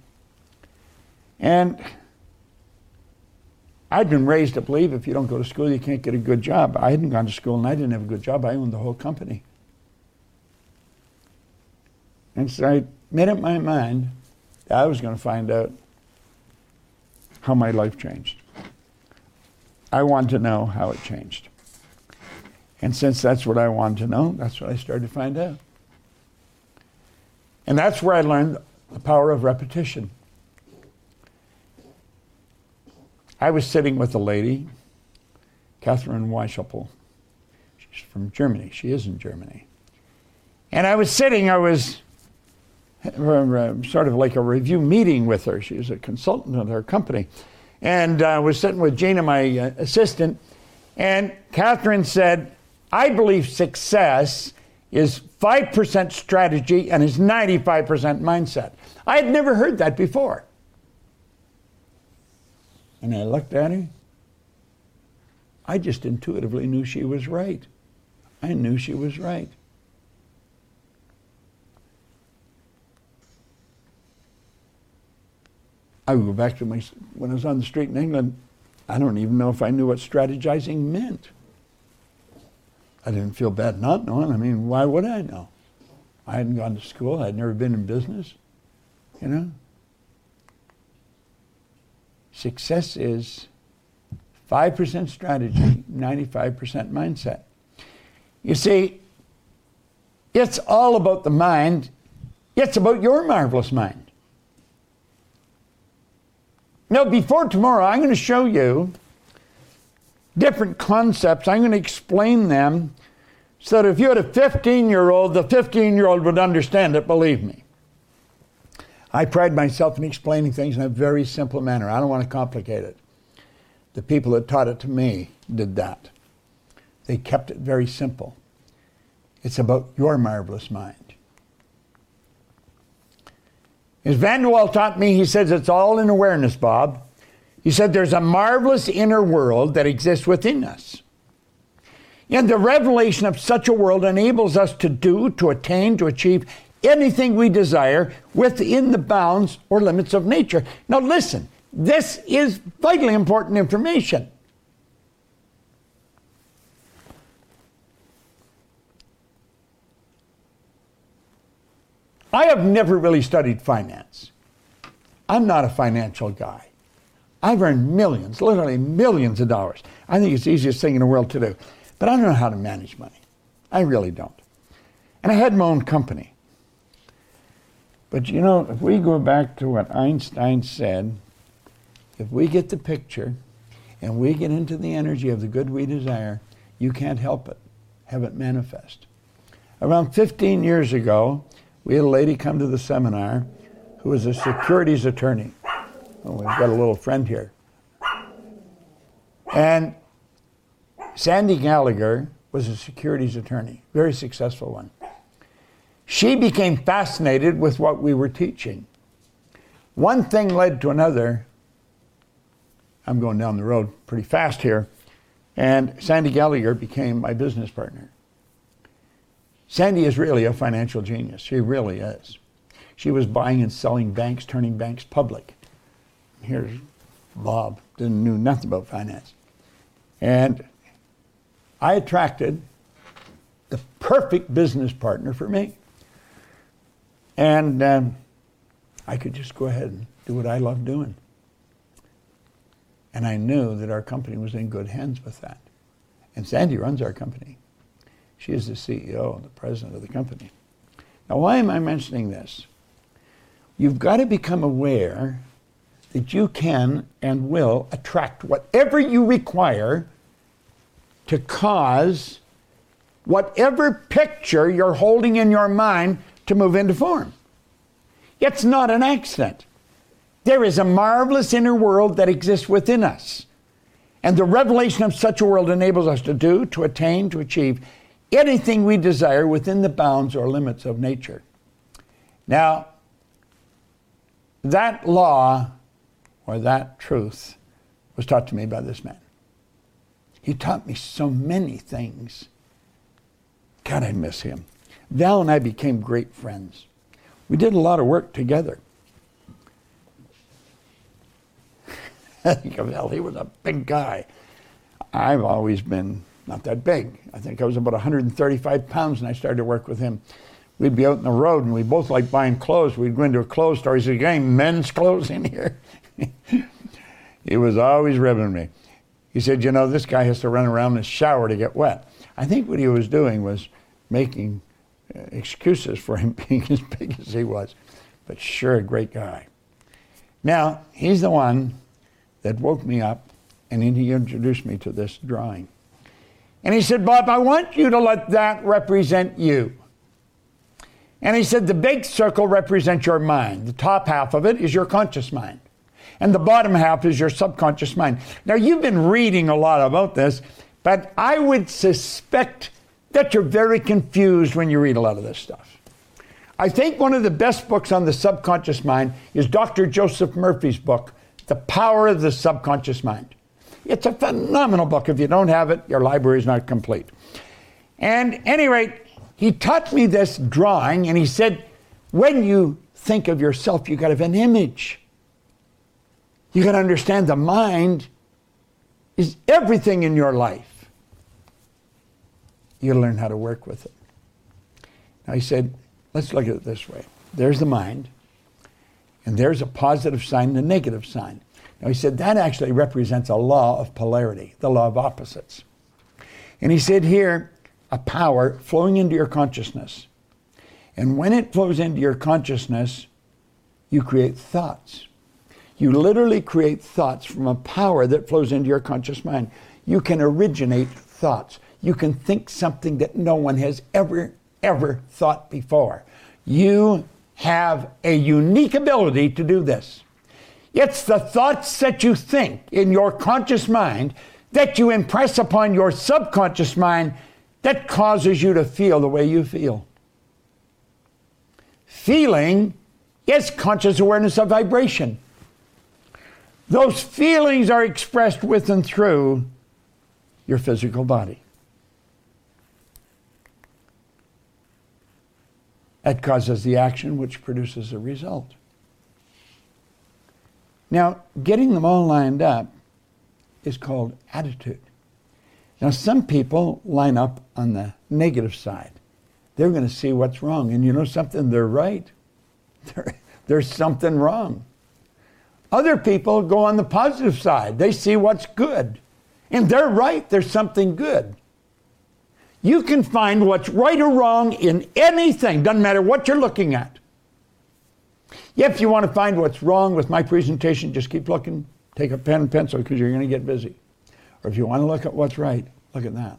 And I'd been raised to believe if you don't go to school, you can't get a good job. I hadn't gone to school, and I didn't have a good job. I owned the whole company. And so I made up my mind that I was going to find out how my life changed. I wanted to know how it changed. And since that's what I wanted to know, that's what I started to find out. And that's where I learned the power of repetition. I was sitting with a lady, Catherine Weishappel. She's from Germany. She is in Germany. And I was sort of like a review meeting with her. She was a consultant at her company. And I was sitting with Gina, my assistant, and Catherine said, I believe success is 5% strategy and is 95% mindset. I had never heard that before. And I looked at her. I just intuitively knew she was right. I knew she was right. I would go back to my, when I was on the street in England, I don't even know if I knew what strategizing meant. I didn't feel bad not knowing. I mean, why would I know? I hadn't gone to school. I'd never been in business, you know? Success is 5% strategy, 95% mindset. You see, it's all about the mind. It's about your marvelous mind. Now, before tomorrow, I'm going to show you different concepts. I'm going to explain them so that if you had a 15-year-old, the 15-year-old would understand it, believe me. I pride myself in explaining things in a very simple manner. I don't want to complicate it. The people that taught it to me did that. They kept it very simple. It's about your marvelous mind. As Van De Walle taught me, he says it's all in awareness, Bob. He said there's a marvelous inner world that exists within us. And the revelation of such a world enables us to do, to attain, to achieve anything we desire within the bounds or limits of nature. Now listen, this is vitally important information. I have never really studied finance. I'm not a financial guy. I've earned millions, literally millions of dollars. I think it's the easiest thing in the world to do. But I don't know how to manage money. I really don't. And I had my own company. But you know, if we go back to what Einstein said, if we get the picture and we get into the energy of the good we desire, you can't help it. Have it manifest. Around 15 years ago, we had a lady come to the seminar who was a securities attorney. Oh, we've got a little friend here. And Sandy Gallagher was a securities attorney, very successful one. She became fascinated with what we were teaching. One thing led to another. I'm going down the road pretty fast here. And Sandy Gallagher became my business partner. Sandy is really a financial genius. She really is. She was buying and selling banks, turning banks public. Here's Bob, didn't know nothing about finance. And I attracted the perfect business partner for me. And I could just go ahead and do what I love doing. And I knew that our company was in good hands with that. And Sandy runs our company. She is the CEO and the president of the company. Now, why am I mentioning this? You've got to become aware that you can and will attract whatever you require to cause whatever picture you're holding in your mind to move into form. It's not an accident. There is a marvelous inner world that exists within us. And the revelation of such a world enables us to do, to attain, to achieve anything we desire within the bounds or limits of nature. Now, that law or that truth was taught to me by this man. He taught me so many things. God, I miss him. Val and I became great friends. We did a lot of work together. I think of Val, he was a big guy. I've always been not that big. I think I was about 135 pounds when I started to work with him. We'd be out on the road and we both liked buying clothes. We'd go into a clothes store. He said, "You got any men's clothes in here?" He was always ribbing me. He said, "You know, this guy has to run around in the shower to get wet." I think what he was doing was making excuses for him being as big as he was. But sure, a great guy. Now, he's the one that woke me up and he introduced me to this drawing. And he said, "Bob, I want you to let that represent you." And he said, "The big circle represents your mind. The top half of it is your conscious mind. And the bottom half is your subconscious mind." Now, you've been reading a lot about this, but I would suspect that you're very confused when you read a lot of this stuff. I think one of the best books on the subconscious mind is Dr. Joseph Murphy's book, The Power of the Subconscious Mind. It's a phenomenal book. If you don't have it, your library is not complete. And at any rate, he taught me this drawing, and he said, when you think of yourself, you've got to have an image. You got to understand the mind is everything in your life. You got to learn how to work with it. Now he said, let's look at it this way. There's the mind, and there's a positive sign and a negative sign. Now he said that actually represents a law of polarity, the law of opposites. And he said here, a power flowing into your consciousness. And when it flows into your consciousness, you create thoughts. You literally create thoughts from a power that flows into your conscious mind. You can originate thoughts. You can think something that no one has ever thought before. You have a unique ability to do this. It's the thoughts that you think in your conscious mind that you impress upon your subconscious mind that causes you to feel the way you feel. Feeling is conscious awareness of vibration. Those feelings are expressed with and through your physical body. That causes the action which produces a result. Now, getting them all lined up is called attitude. Now, some people line up on the negative side. They're going to see what's wrong. And you know something? They're right. There's something wrong. Other people go on the positive side. They see what's good. And they're right. There's something good. You can find what's right or wrong in anything. Doesn't matter what you're looking at. If you want to find what's wrong with my presentation, just keep looking. Take a pen and pencil because you're going to get busy. Or if you want to look at what's right, look at that.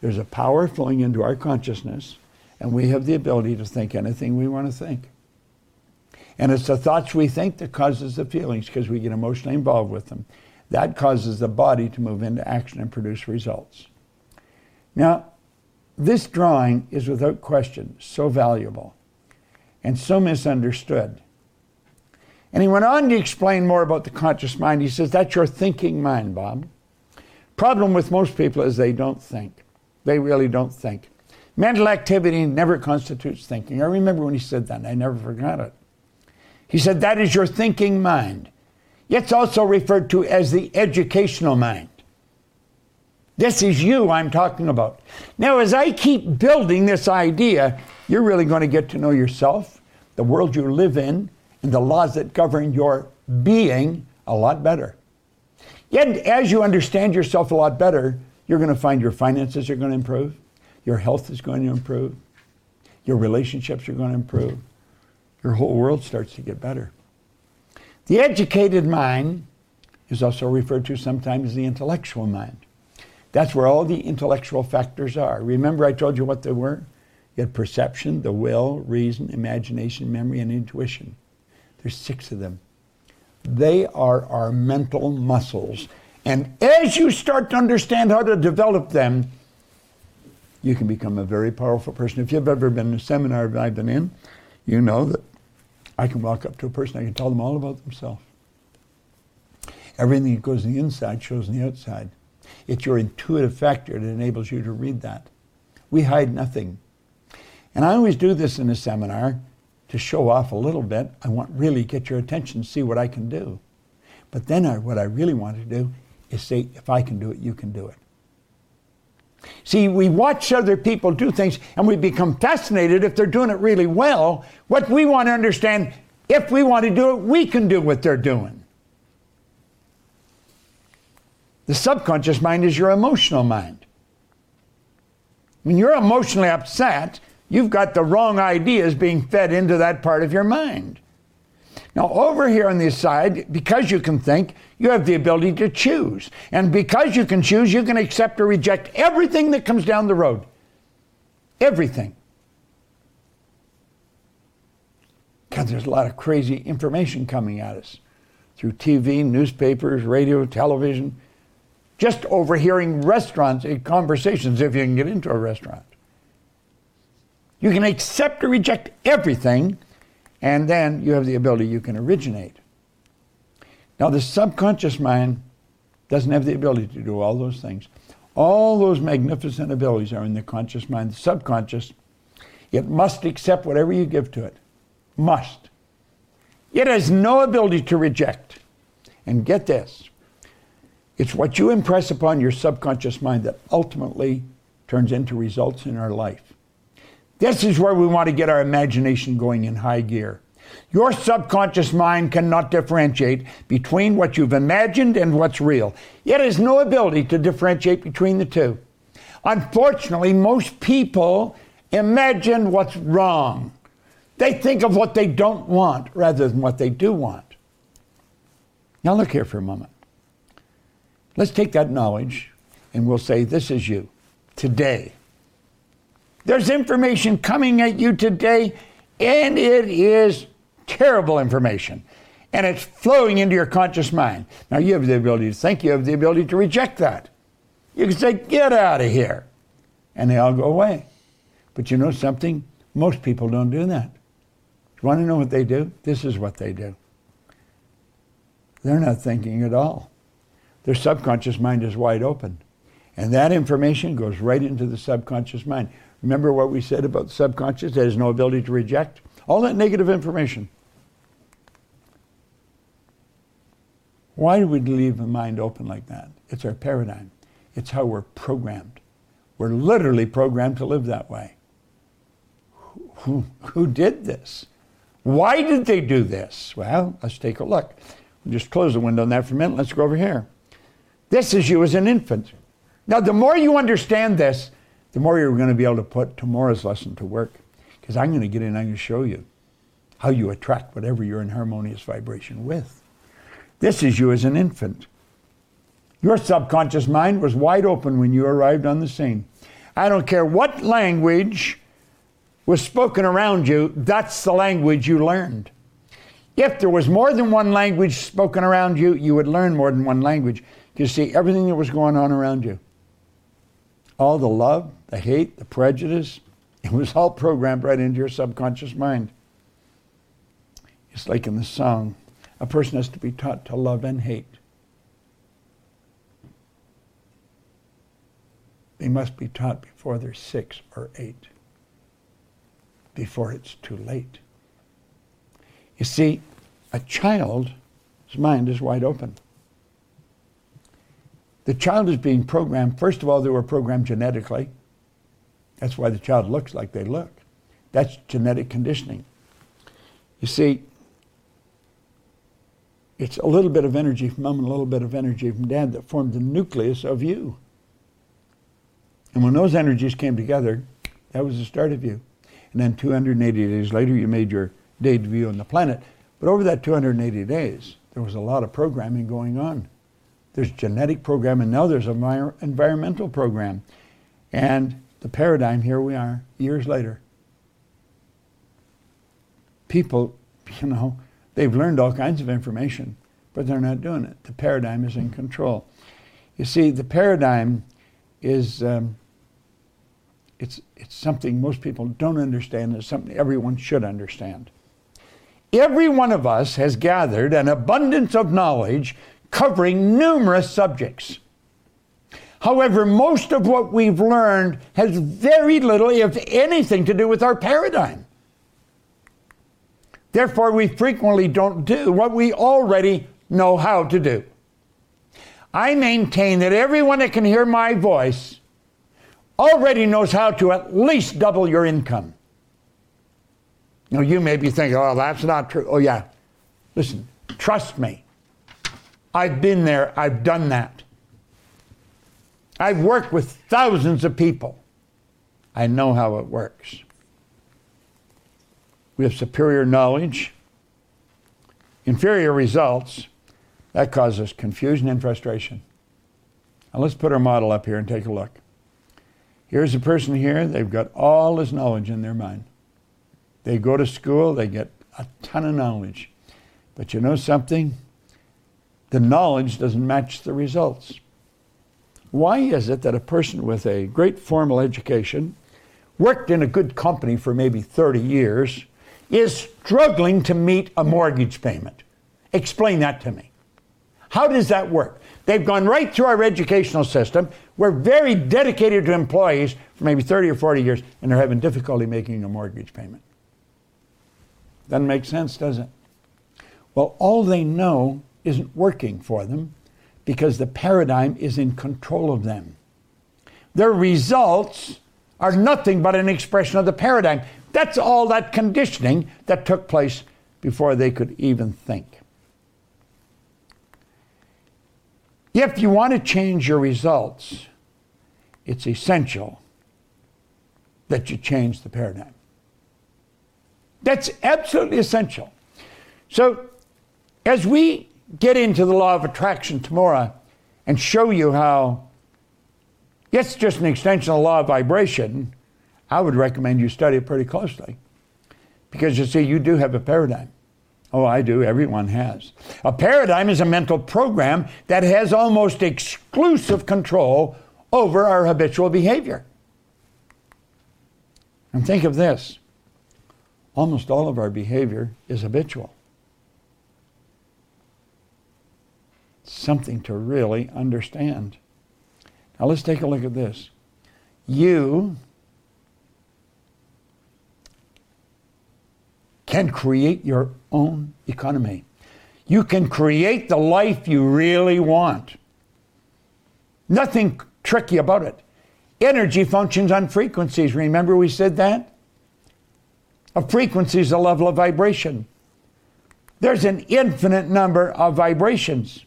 There's a power flowing into our consciousness, and we have the ability to think anything we want to think. And it's the thoughts we think that causes the feelings because we get emotionally involved with them. That causes the body to move into action and produce results. Now, this drawing is without question so valuable and so misunderstood. And he went on to explain more about the conscious mind. He says, that's your thinking mind, Bob. Problem with most people is they don't think. They really don't think. Mental activity never constitutes thinking. I remember when he said that, and I never forgot it. He said, that is your thinking mind. It's also referred to as the educational mind. This is you I'm talking about. Now, as I keep building this idea, you're really going to get to know yourself, the world you live in, and the laws that govern your being a lot better. And as you understand yourself a lot better, you're going to find your finances are going to improve, your health is going to improve, your relationships are going to improve. Your whole world starts to get better. The educated mind is also referred to sometimes as the intellectual mind. That's where all the intellectual factors are. Remember I told you what they were? You had perception, the will, reason, imagination, memory, and intuition. There's 6 of them. They are our mental muscles. And as you start to understand how to develop them, you can become a very powerful person. If you've ever been in a seminar that I've been in, you know that I can walk up to a person, I can tell them all about themselves. Everything that goes on the inside shows on the outside. It's your intuitive factor that enables you to read that. We hide nothing. And I always do this in a seminar to show off a little bit. I want really get your attention, see what I can do. But then what I really want to do is say, if I can do it, you can do it. See, we watch other people do things and we become fascinated if they're doing it really well. What we want to understand, if we want to do it, we can do what they're doing. The subconscious mind is your emotional mind. When you're emotionally upset, you've got the wrong ideas being fed into that part of your mind. Now, over here on this side, because you can think, you have the ability to choose. And because you can choose, you can accept or reject everything that comes down the road. Everything. Because there's a lot of crazy information coming at us through TV, newspapers, radio, television. Just overhearing restaurants and conversations, if you can get into a restaurant. You can accept or reject everything. And then you have the ability you can originate. Now, the subconscious mind doesn't have the ability to do all those things. All those magnificent abilities are in the conscious mind. The subconscious, it must accept whatever you give to it. Must. It has no ability to reject. And get this, it's what you impress upon your subconscious mind that ultimately turns into results in our life. This is where we want to get our imagination going in high gear. Your subconscious mind cannot differentiate between what you've imagined and what's real. It has no ability to differentiate between the two. Unfortunately, most people imagine what's wrong. They think of what they don't want rather than what they do want. Now look here for a moment. Let's take that knowledge and we'll say, this is you today. There's information coming at you today, and it is terrible information. And it's flowing into your conscious mind. Now, you have the ability to think. You have the ability to reject that. You can say, get out of here. And they all go away. But you know something? Most people don't do that. You want to know what they do? This is what they do. They're not thinking at all. Their subconscious mind is wide open. And that information goes right into the subconscious mind. Remember what we said about the subconscious? It has no ability to reject. All that negative information. Why do we leave the mind open like that? It's our paradigm. It's how we're programmed. We're literally programmed to live that way. Who did this? Why did they do this? Well, let's take a look. We'll just close the window on that for a minute. Let's go over here. This is you as an infant. Now, the more you understand this, the more you're going to be able to put tomorrow's lesson to work. Because I'm going to get in and I'm going to show you how you attract whatever you're in harmonious vibration with. This is you as an infant. Your subconscious mind was wide open when you arrived on the scene. I don't care what language was spoken around you, that's the language you learned. If there was more than one language spoken around you, you would learn more than one language. You see everything that was going on around you. All the love, the hate, the prejudice, it was all programmed right into your subconscious mind. It's like in the song, a person has to be taught to love and hate. They must be taught before they're 6 or 8, before it's too late. You see, a child's mind is wide open. The child is being programmed. First of all, they were programmed genetically. That's why the child looks like they look. That's genetic conditioning. You see, it's a little bit of energy from mom and a little bit of energy from dad that formed the nucleus of you. And when those energies came together, that was the start of you. And then 280 days later, you made your debut on the planet. But over that 280 days, there was a lot of programming going on. There's genetic program, and now there's an environmental program. And the paradigm, here we are, years later. People, you know, they've learned all kinds of information, but they're not doing it. The paradigm is in control. You see, the paradigm is, it's something most people don't understand. It's something everyone should understand. Every one of us has gathered an abundance of knowledge covering numerous subjects. However, most of what we've learned has very little, if anything, to do with our paradigm. Therefore, we frequently don't do what we already know how to do. I maintain that everyone that can hear my voice already knows how to at least double your income. Now, you may be thinking, oh, that's not true. Oh, yeah. Listen, trust me. I've been there, I've done that. I've worked with thousands of people. I know how it works. We have superior knowledge, inferior results. That causes confusion and frustration. Now let's put our model up here and take a look. Here's a person here, they've got all this knowledge in their mind. They go to school, they get a ton of knowledge. But you know something? The knowledge doesn't match the results. Why is it that a person with a great formal education, worked in a good company for maybe 30 years, is struggling to meet a mortgage payment? Explain that to me. How does that work? They've gone right through our educational system. We're very dedicated to employees for maybe 30 or 40 years, and they're having difficulty making a mortgage payment. Doesn't make sense, does it? Well, all they know isn't working for them because the paradigm is in control of them. Their results are nothing but an expression of the paradigm. That's all that conditioning that took place before they could even think. If you want to change your results, it's essential that you change the paradigm. That's absolutely essential. So as we get into the law of attraction tomorrow and show you how it's just an extension of the law of vibration, I would recommend you study it pretty closely. Because you see, you do have a paradigm. Oh, I do. Everyone has. A paradigm is a mental program that has almost exclusive control over our habitual behavior. And think of this. Almost all of our behavior is habitual. Something to really understand. Now let's take a look at this. You can create your own economy. You can create the life you really want. Nothing tricky about it. Energy functions on frequencies. Remember we said that? A frequency is a level of vibration. There's an infinite number of vibrations,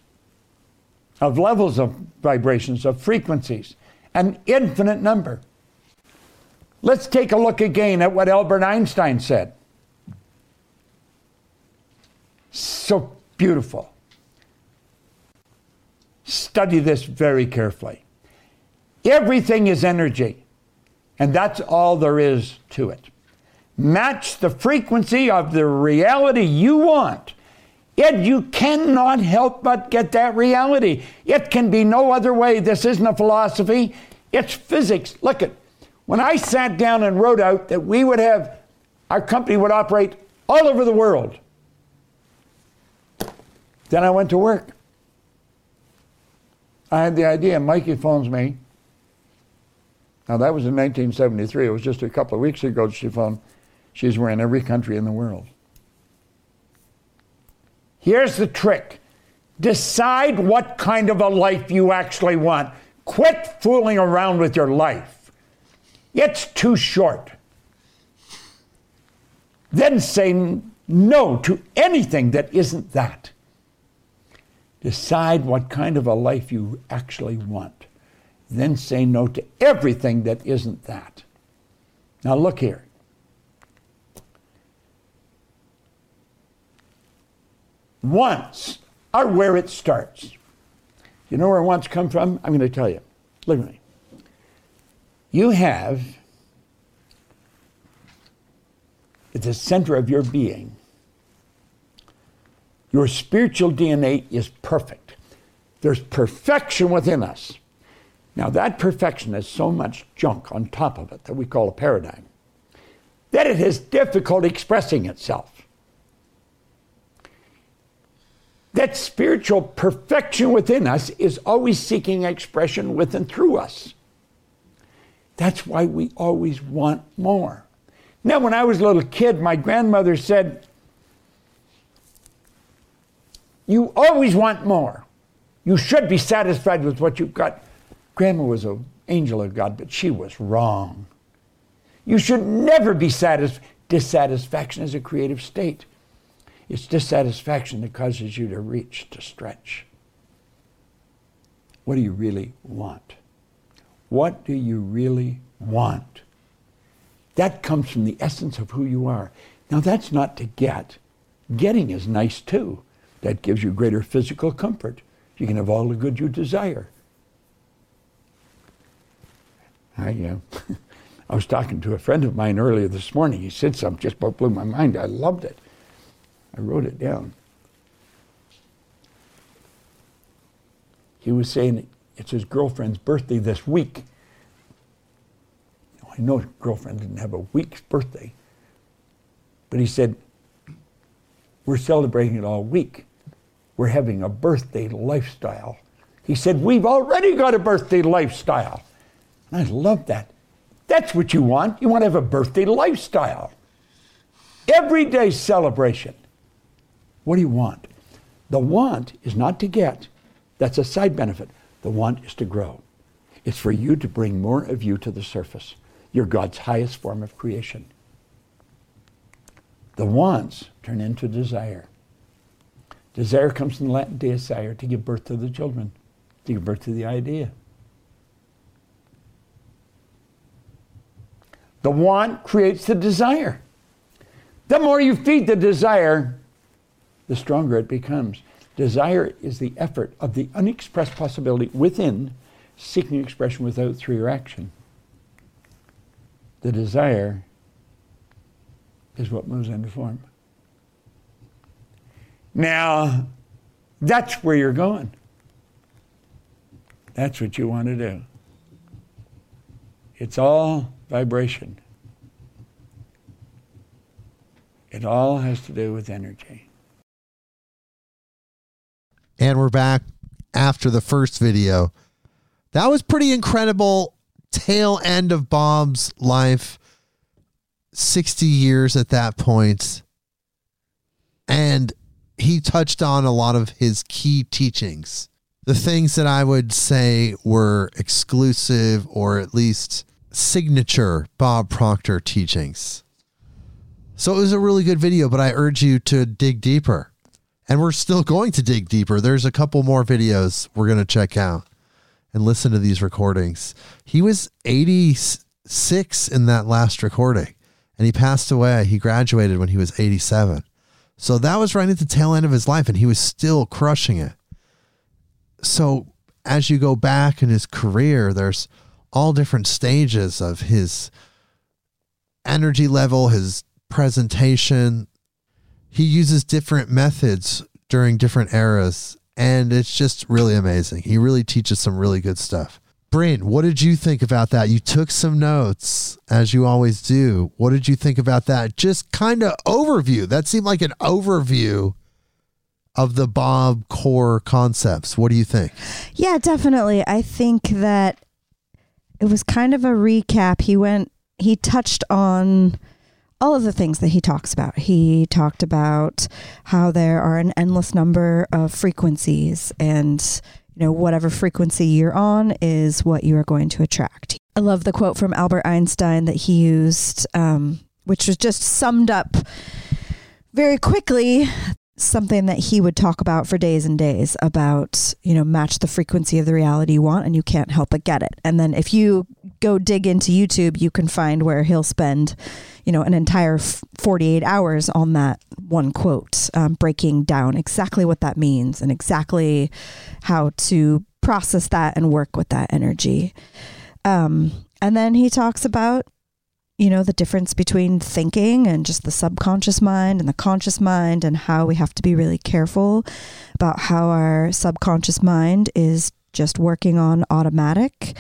of levels of vibrations, of frequencies, an infinite number. Let's take a look again at what Albert Einstein said. So beautiful. Study this very carefully. Everything is energy, and that's all there is to it. Match the frequency of the reality you want, yet you cannot help but get that reality. It can be no other way. This isn't a philosophy. It's physics. Look at, when I sat down and wrote out that we would have, our company would operate all over the world, then I went to work. I had the idea. Mikey phones me. Now, that was in 1973. It was just a couple of weeks ago she phoned. She's in every country in the world. Here's the trick. Decide what kind of a life you actually want. Quit fooling around with your life. It's too short. Then say no to anything that isn't that. Decide what kind of a life you actually want. Then say no to everything that isn't that. Now look here. Wants are where it starts. You know where wants come from? I'm going to tell you. Look at me. You have at the center of your being, your spiritual DNA is perfect. There's perfection within us. Now that perfection has so much junk on top of it that we call a paradigm that it has difficulty expressing itself. That spiritual perfection within us is always seeking expression with and through us. That's why we always want more. Now when I was a little kid, my grandmother said, you always want more. You should be satisfied with what you've got. Grandma was an angel of God, but she was wrong. You should never be satisfied. Dissatisfaction is a creative state. It's dissatisfaction that causes you to reach, to stretch. What do you really want? What do you really want? That comes from the essence of who you are. Now that's not to get. Getting is nice too. That gives you greater physical comfort. You can have all the good you desire. I was talking to a friend of mine earlier this morning. He said something just about blew my mind. I loved it. I wrote it down. He was saying it's his girlfriend's birthday this week. Now, I know his girlfriend didn't have a week's birthday, but he said, we're celebrating it all week. We're having a birthday lifestyle. He said, we've already got a birthday lifestyle. And I love that. That's what you want. You want to have a birthday lifestyle. Everyday celebration. What do you want? The want is not to get. That's a side benefit. The want is to grow. It's for you to bring more of you to the surface. You're God's highest form of creation. The wants turn into desire. Desire comes from the Latin desire, to give birth to the children, to give birth to the idea. The want creates the desire. The more you feed the desire, the stronger it becomes. Desire is the effort of the unexpressed possibility within, seeking expression without through your action. The desire is what moves into form. Now, that's where you're going. That's what you want to do. It's all vibration. It all has to do with energy. And we're back after the first video. That was pretty incredible tail end of Bob's life. 60 years at that point. And he touched on a lot of his key teachings. The things that I would say were exclusive or at least signature Bob Proctor teachings. So it was a really good video, but I urge you to dig deeper. And we're still going to dig deeper. There's a couple more videos we're going to check out and listen to these recordings. He was 86 in that last recording, and he passed away. He graduated when he was 87. So that was right at the tail end of his life, and he was still crushing it. So as you go back in his career, there's all different stages of his energy level, his presentation. He uses different methods during different eras, and it's just really amazing. He really teaches some really good stuff. Bryn, what did you think about that? You took some notes, as you always do. What did you think about that? Just kind of overview. That seemed like an overview of the Bob core concepts. What do you think? Yeah, definitely. I think that it was kind of a recap. He touched on all of the things that he talks about. He talked about how there are an endless number of frequencies, and you know, whatever frequency you're on is what you are going to attract. I love the quote from Albert Einstein that he used, which was just summed up very quickly, something that he would talk about for days and days about, you know, match the frequency of the reality you want and you can't help but get it. And then if you go dig into YouTube, you can find where he'll spend, you know, an entire 48 hours on that one quote, breaking down exactly what that means and exactly how to process that and work with that energy. And then he talks about, you know, the difference between thinking and just the subconscious mind and the conscious mind, and how we have to be really careful about how our subconscious mind is just working on automatic,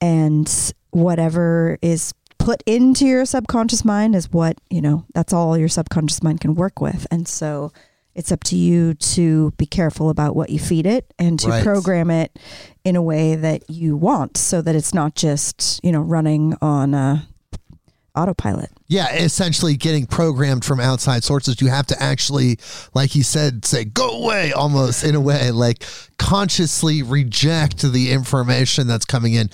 and whatever is put into your subconscious mind is what, you know, that's all your subconscious mind can work with. And so it's up to you to be careful about what you feed it and to program it in a way that you want, so that it's not just, you know, running on autopilot. Yeah, essentially getting programmed from outside sources. You have to actually, like he said, say, go away, almost in a way, like consciously reject the information that's coming in.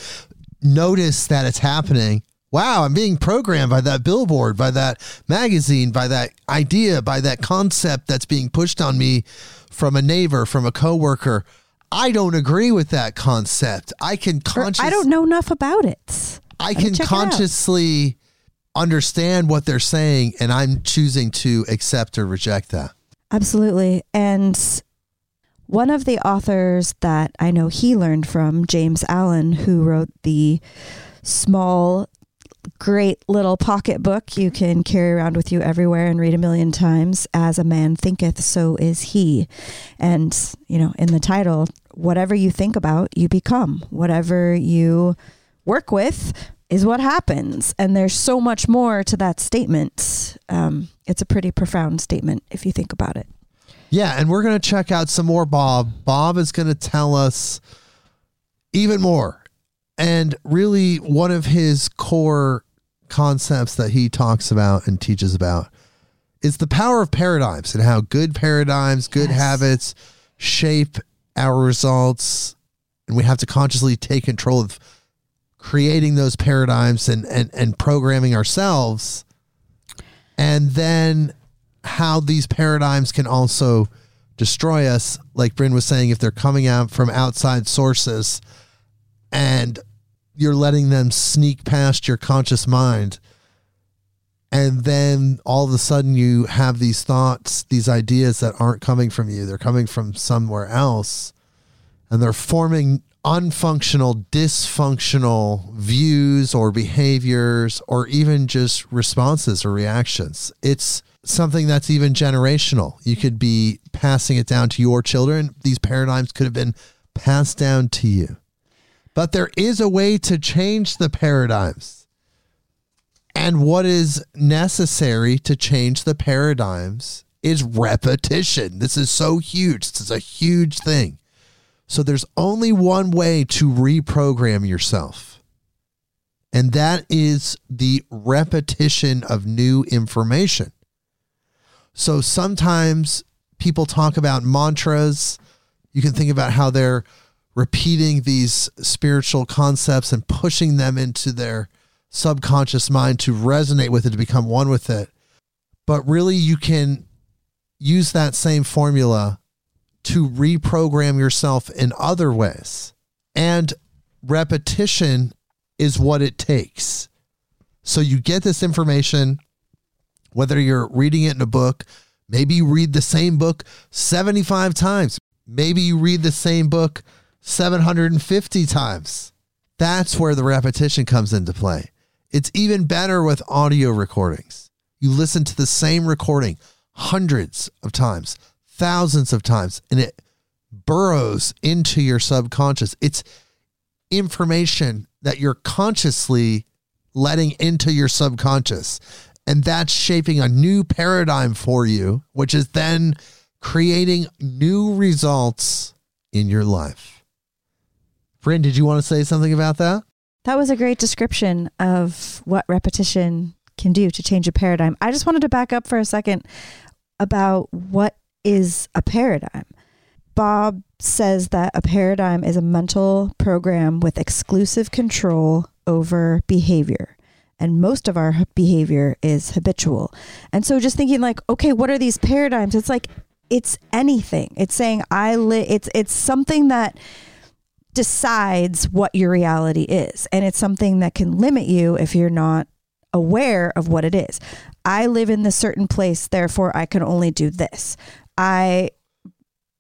Notice that it's happening. Wow, I'm being programmed by that billboard, by that magazine, by that idea, by that concept that's being pushed on me from a neighbor, from a coworker. I don't agree with that concept. I can consciously... I don't know enough about it. I can consciously understand what they're saying, and I'm choosing to accept or reject that. Absolutely. And one of the authors that I know he learned from, James Allen, who wrote the small, great little pocket book you can carry around with you everywhere and read 1,000,000 times, As a Man Thinketh, So Is He. And, you know, in the title, whatever you think about, you become. Whatever you work with is what happens. And there's so much more to that statement. It's a pretty profound statement if you think about it. Yeah, and we're going to check out some more Bob. Bob is going to tell us even more. And really one of his core concepts that he talks about and teaches about is the power of paradigms and how good paradigms, good habits shape our results. And we have to consciously take control of creating those paradigms and programming ourselves. And then how these paradigms can also destroy us. Like Bryn was saying, if they're coming out from outside sources and you're letting them sneak past your conscious mind, and then all of a sudden you have these thoughts, these ideas that aren't coming from you. They're coming from somewhere else, and they're forming unfunctional, dysfunctional views or behaviors, or even just responses or reactions. It's something that's even generational. You could be passing it down to your children. These paradigms could have been passed down to you. But there is a way to change the paradigms. And what is necessary to change the paradigms is repetition. This is so huge. This is a huge thing. So there's only one way to reprogram yourself. And that is the repetition of new information. So sometimes people talk about mantras. You can think about how they're repeating these spiritual concepts and pushing them into their subconscious mind to resonate with it, to become one with it. But really, you can use that same formula to reprogram yourself in other ways. And repetition is what it takes. So you get this information, whether you're reading it in a book, maybe you read the same book 75 times. Maybe you read the same book 750 times. That's where the repetition comes into play. It's even better with audio recordings. You listen to the same recording hundreds of times, thousands of times, and it burrows into your subconscious. It's information that you're consciously letting into your subconscious, and that's shaping a new paradigm for you, which is then creating new results in your life. Bryn, did you want to say something about that? That was a great description of what repetition can do to change a paradigm. I just wanted to back up for a second about what is a paradigm. Bob says that a paradigm is a mental program with exclusive control over behavior. And most of our behavior is habitual. And so just thinking like, okay, what are these paradigms? It's like, it's anything. It's saying it's something that decides what your reality is. And it's something that can limit you if you're not aware of what it is. I live in this certain place, therefore I can only do this. I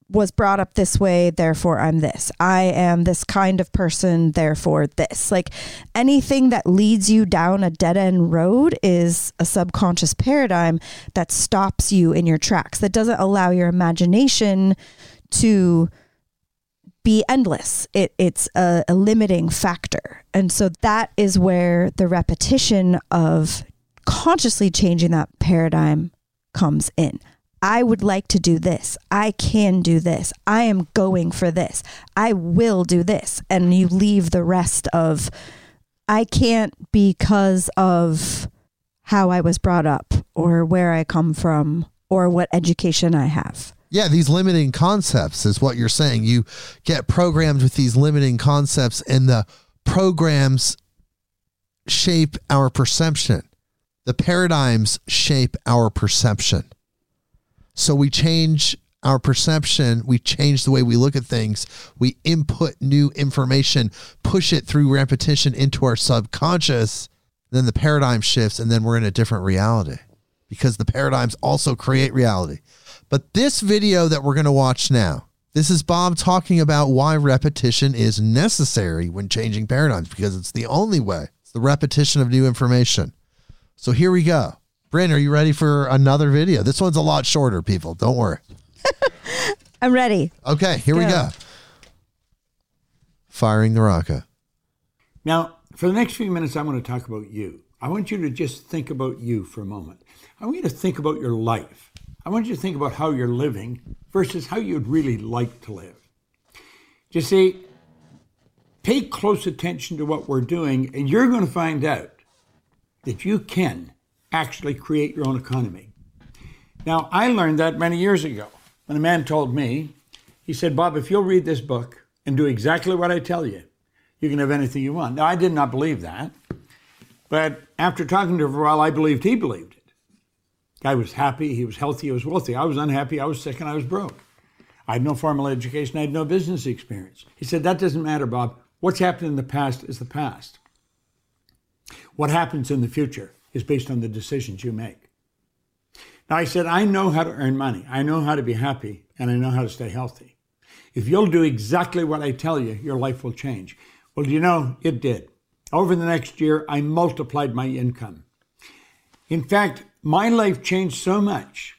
was brought up this way, therefore I'm this. I am this kind of person, therefore this. Like anything that leads you down a dead end road is a subconscious paradigm that stops you in your tracks, that doesn't allow your imagination to be endless. It's a limiting factor. And so that is where the repetition of consciously changing that paradigm comes in. I would like to do this. I can do this. I am going for this. I will do this. And you leave the rest of, I can't because of how I was brought up or where I come from or what education I have. Yeah, these limiting concepts is what you're saying. You get programmed with these limiting concepts, and the programs shape our perception. The paradigms shape our perception. So we change our perception, we change the way we look at things, we input new information, push it through repetition into our subconscious, then the paradigm shifts, and then we're in a different reality, because the paradigms also create reality. But this video that we're going to watch now, this is Bob talking about why repetition is necessary when changing paradigms, because it's the only way. It's the repetition of new information. So here we go. Bryn, are you ready for another video? This one's a lot shorter, people. Don't worry. I'm ready. Okay, here we go. Firing the rocket. Now, for the next few minutes, I'm going to talk about you. I want you to just think about you for a moment. I want you to think about your life. I want you to think about how you're living versus how you'd really like to live. You see, pay close attention to what we're doing, and you're going to find out that you can actually create your own economy. Now, I learned that many years ago when a man told me, he said, Bob, if you'll read this book and do exactly what I tell you, you can have anything you want. Now, I did not believe that. But after talking to him for a while, I believed he believed it. Guy was happy, he was healthy, he was wealthy. I was unhappy, I was sick, and I was broke. I had no formal education, I had no business experience. He said, that doesn't matter, Bob. What's happened in the past is the past. What happens in the future is based on the decisions you make. Now, I said, I know how to earn money. I know how to be happy, and I know how to stay healthy. If you'll do exactly what I tell you, your life will change. Well, you know, it did. Over the next year, I multiplied my income. In fact, my life changed so much,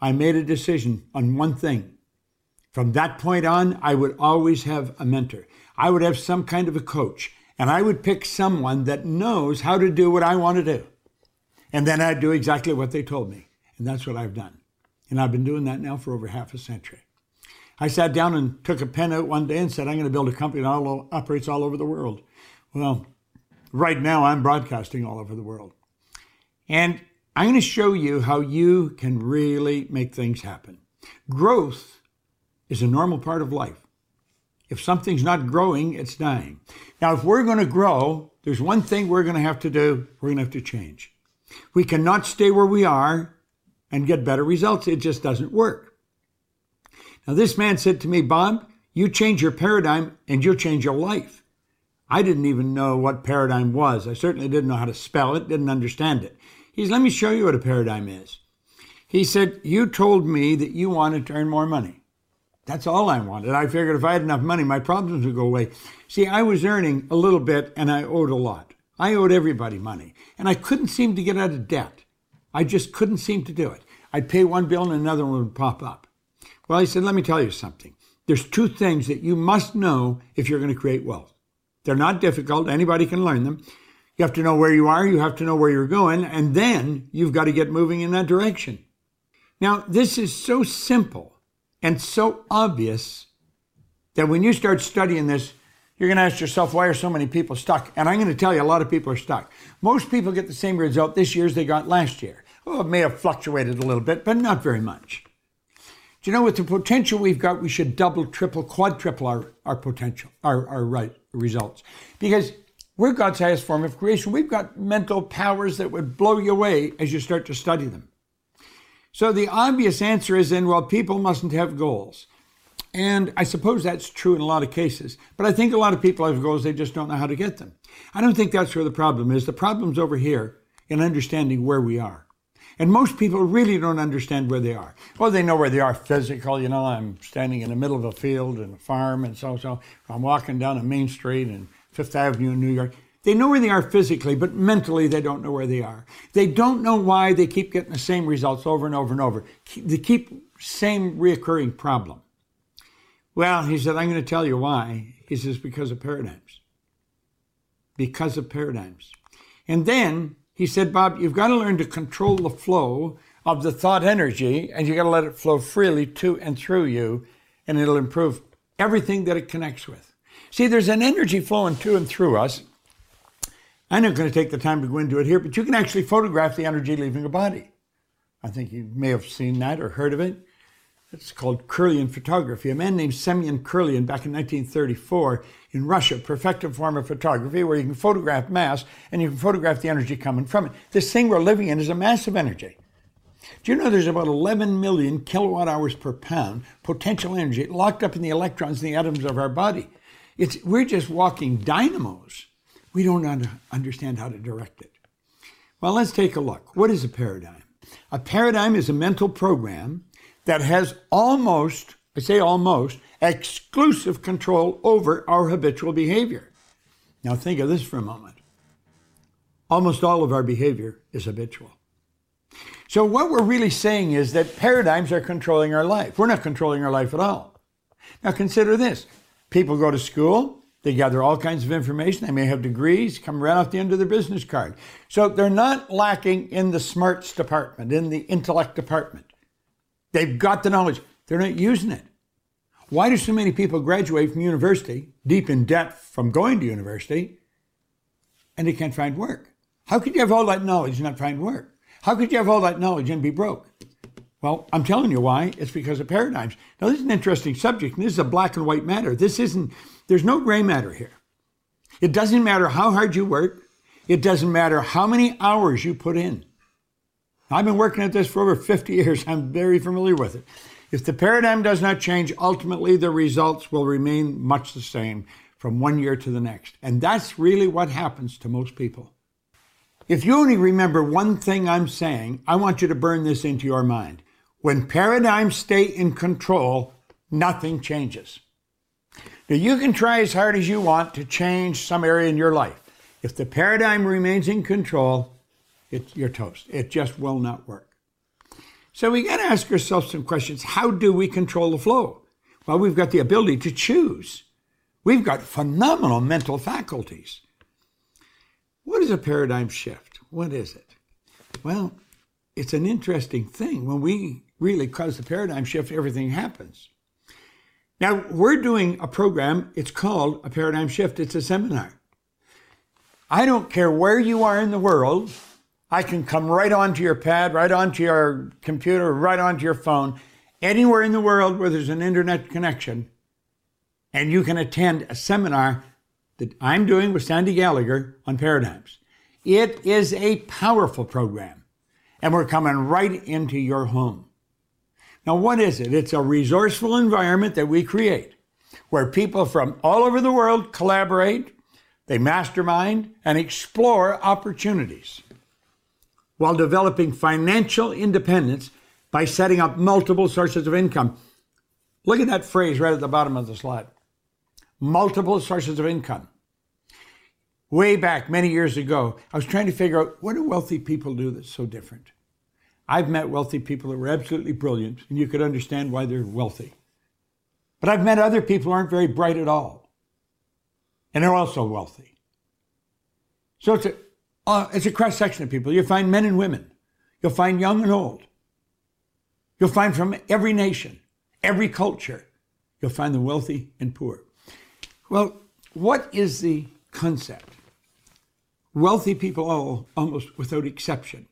I made a decision on one thing. From that point on, I would always have a mentor. I would have some kind of a coach, and I would pick someone that knows how to do what I want to do. And then I'd do exactly what they told me. And that's what I've done. And I've been doing that now for over half a century. I sat down and took a pen out one day and said, I'm going to build a company that operates all over the world. Well, right now I'm broadcasting all over the world. And I'm going to show you how you can really make things happen. Growth is a normal part of life. If something's not growing, it's dying. Now, if we're going to grow, there's one thing we're going to have to do. We're going to have to change. We cannot stay where we are and get better results. It just doesn't work. Now, this man said to me, Bob, you change your paradigm and you'll change your life. I didn't even know what paradigm was. I certainly didn't know how to spell it, didn't understand it. He said, let me show you what a paradigm is. He said, you told me that you wanted to earn more money. That's all I wanted. I figured if I had enough money, my problems would go away. See, I was earning a little bit and I owed a lot. I owed everybody money. And I couldn't seem to get out of debt. I just couldn't seem to do it. I'd pay one bill and another one would pop up. Well, he said, let me tell you something. There's two things that you must know if you're going to create wealth. They're not difficult. Anybody can learn them. You have to know where you are. You have to know where you're going. And then you've got to get moving in that direction. Now, this is so simple. And so obvious that when you start studying this, you're going to ask yourself, why are so many people stuck? And I'm going to tell you, a lot of people are stuck. Most people get the same result this year as they got last year. Oh, it may have fluctuated a little bit, but not very much. Do you know, with the potential we've got, we should double, triple, quadruple our potential, our results. Because we're God's highest form of creation. We've got mental powers that would blow you away as you start to study them. So the obvious answer is then, well, people mustn't have goals. And I suppose that's true in a lot of cases. But I think a lot of people have goals, they just don't know how to get them. I don't think that's where the problem is. The problem's over here in understanding where we are. And most people really don't understand where they are. Well, they know where they are physical. You know, I'm standing in the middle of a field and a farm and so. I'm walking down a main street and Fifth Avenue in New York. They know where they are physically, but mentally they don't know where they are. They don't know why they keep getting the same results over and over and over. They keep same reoccurring problem. Well, he said, I'm going to tell you why. He says, because of paradigms. Because of paradigms. And then he said, Bob, you've got to learn to control the flow of the thought energy, and you've got to let it flow freely to and through you, and it'll improve everything that it connects with. See, there's an energy flowing to and through us. I'm not going to take the time to go into it here, but you can actually photograph the energy leaving a body. I think you may have seen that or heard of it. It's called Kirlian photography. A man named Semyon Kirlian back in 1934 in Russia perfected a form of photography where you can photograph mass and you can photograph the energy coming from it. This thing we're living in is a massive energy. Do you know there's about 11 million kilowatt hours per pound potential energy locked up in the electrons and the atoms of our body? We're just walking dynamos. We don't understand how to direct it. Well, let's take a look. What is a paradigm? A paradigm is a mental program that has almost, I say almost, exclusive control over our habitual behavior. Now think of this for a moment. Almost all of our behavior is habitual. So what we're really saying is that paradigms are controlling our life. We're not controlling our life at all. Now consider this. People go to school. They gather all kinds of information. They may have degrees, come right off the end of their business card. So they're not lacking in the smarts department, in the intellect department. They've got the knowledge. They're not using it. Why do so many people graduate from university, deep in debt from going to university, and they can't find work? How could you have all that knowledge and not find work? How could you have all that knowledge and be broke? Well, I'm telling you why. It's because of paradigms. Now, this is an interesting subject. And this is a black and white matter. This isn't, there's no gray matter here. It doesn't matter how hard you work. It doesn't matter how many hours you put in. I've been working at this for over 50 years. I'm very familiar with it. If the paradigm does not change, ultimately the results will remain much the same from one year to the next. And that's really what happens to most people. If you only remember one thing I'm saying, I want you to burn this into your mind. When paradigms stay in control, nothing changes. Now, you can try as hard as you want to change some area in your life. If the paradigm remains in control, you're toast. It just will not work. So we got to ask ourselves some questions. How do we control the flow? Well, we've got the ability to choose. We've got phenomenal mental faculties. What is a paradigm shift? What is it? Well, it's an interesting thing. When we really cause the paradigm shift, everything happens. Now, we're doing a program. It's called A Paradigm Shift. It's a seminar. I don't care where you are in the world. I can come right onto your pad, right onto your computer, right onto your phone, anywhere in the world where there's an internet connection, and you can attend a seminar that I'm doing with Sandy Gallagher on paradigms. It is a powerful program, and we're coming right into your home. Now, what is it? It's a resourceful environment that we create where people from all over the world collaborate, they mastermind, and explore opportunities, while developing financial independence by setting up multiple sources of income. Look at that phrase right at the bottom of the slide. Multiple sources of income. Way back many years ago, I was trying to figure out, what do wealthy people do that's so different? I've met wealthy people that were absolutely brilliant, and you could understand why they're wealthy. But I've met other people who aren't very bright at all, and they're also wealthy. So it's a cross-section of people. You'll find men and women. You'll find young and old. You'll find from every nation, every culture. You'll find the wealthy and poor. Well, what is the concept? Wealthy people all, almost without exception.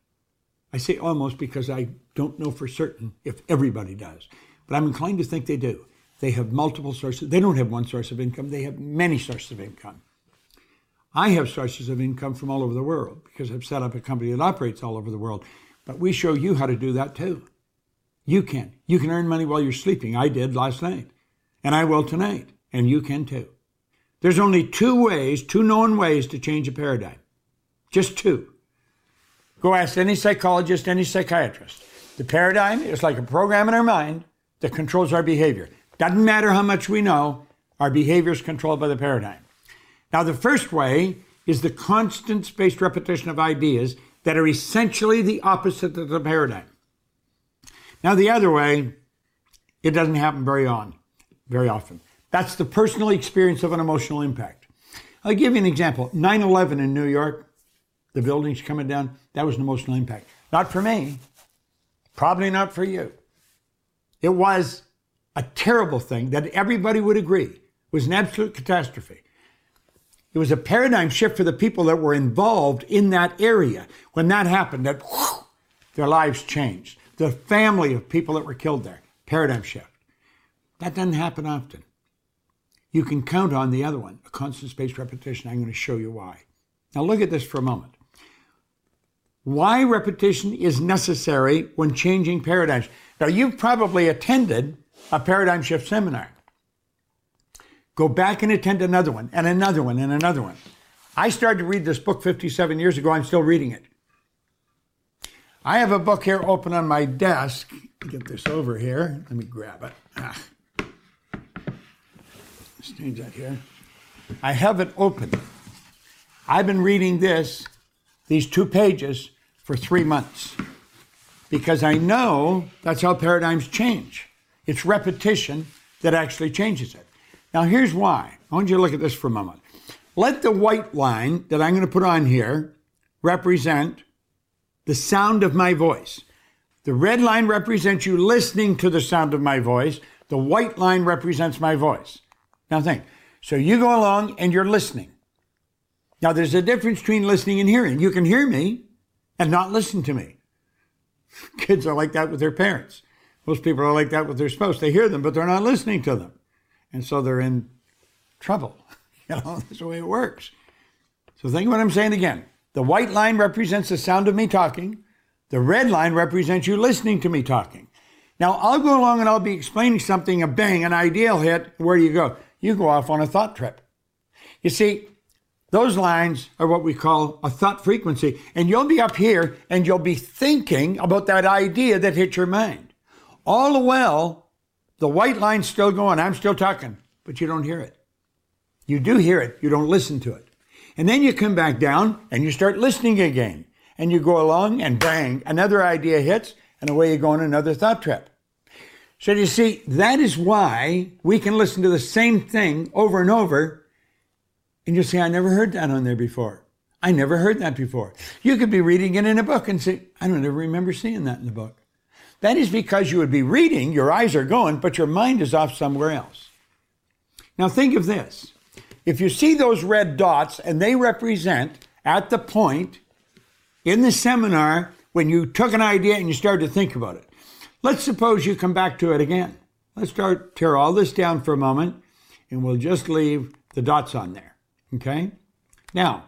I say almost because I don't know for certain if everybody does, but I'm inclined to think they do. They have multiple sources. They don't have one source of income. They have many sources of income. I have sources of income from all over the world because I've set up a company that operates all over the world. But we show you how to do that too. You can. You can earn money while you're sleeping. I did last night. And I will tonight. And you can too. There's only two known ways to change a paradigm. Just two. Go ask any psychologist, any psychiatrist. The paradigm is like a program in our mind that controls our behavior. Doesn't matter how much we know, our behavior is controlled by the paradigm. Now, the first way is the constant spaced repetition of ideas that are essentially the opposite of the paradigm. Now, the other way, it doesn't happen very often. That's the personal experience of an emotional impact. I'll give you an example. 9/11 in New York, the buildings coming down, that was an emotional impact. Not for me, probably not for you. It was a terrible thing that everybody would agree. It was an absolute catastrophe. It was a paradigm shift for the people that were involved in that area. When that happened, their lives changed. The family of people that were killed there, paradigm shift. That doesn't happen often. You can count on the other one, a constant spaced repetition. I'm going to show you why. Now look at this for a moment. Why repetition is necessary when changing paradigms. Now you've probably attended a paradigm shift seminar. Go back and attend another one, and another one, and another one. I started to read this book 57 years ago. I'm still reading it. I have a book here open on my desk. Get this over here. Let me grab it. Let's change that here. I have it open. I've been reading these two pages, for 3 months because I know that's how paradigms change. It's repetition that actually changes it. Now, here's why. I want you to look at this for a moment. Let the white line that I'm going to put on here represent the sound of my voice. The red line represents you listening to the sound of my voice. The white line represents my voice. Now think. So you go along and you're listening. Now, there's a difference between listening and hearing. You can hear me and not listen to me. Kids are like that with their parents. Most people are like that with their spouse. They hear them, but they're not listening to them. And so they're in trouble. You know, that's the way it works. So think of what I'm saying again. The white line represents the sound of me talking. The red line represents you listening to me talking. Now, I'll go along and I'll be explaining something, a bang, an ideal hit. Where do you go? You go off on a thought trip. You see, those lines are what we call a thought frequency. And you'll be up here and you'll be thinking about that idea that hit your mind. All the while, the white line's still going. I'm still talking, but you don't hear it. You do hear it. You don't listen to it. And then you come back down and you start listening again. And you go along and bang, another idea hits and away you go on another thought trip. So you see, that is why we can listen to the same thing over and over. And you say, I never heard that on there before. I never heard that before. You could be reading it in a book and say, I don't ever remember seeing that in the book. That is because you would be reading, your eyes are going, but your mind is off somewhere else. Now think of this. If you see those red dots and they represent at the point in the seminar when you took an idea and you started to think about it. Let's suppose you come back to it again. Let's tear all this down for a moment and we'll just leave the dots on there, okay? Now,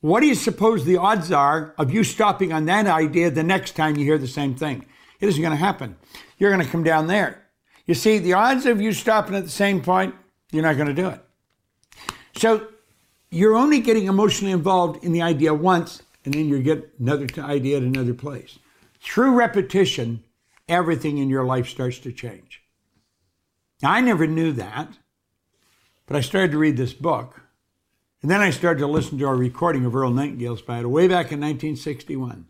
what do you suppose the odds are of you stopping on that idea the next time you hear the same thing? It isn't going to happen. You're going to come down there. You see, the odds of you stopping at the same point, you're not going to do it. So you're only getting emotionally involved in the idea once, and then you get another idea at another place. Through repetition, everything in your life starts to change. Now, I never knew that, but I started to read this book, and then I started to listen to a recording of Earl Nightingale's battle way back in 1961.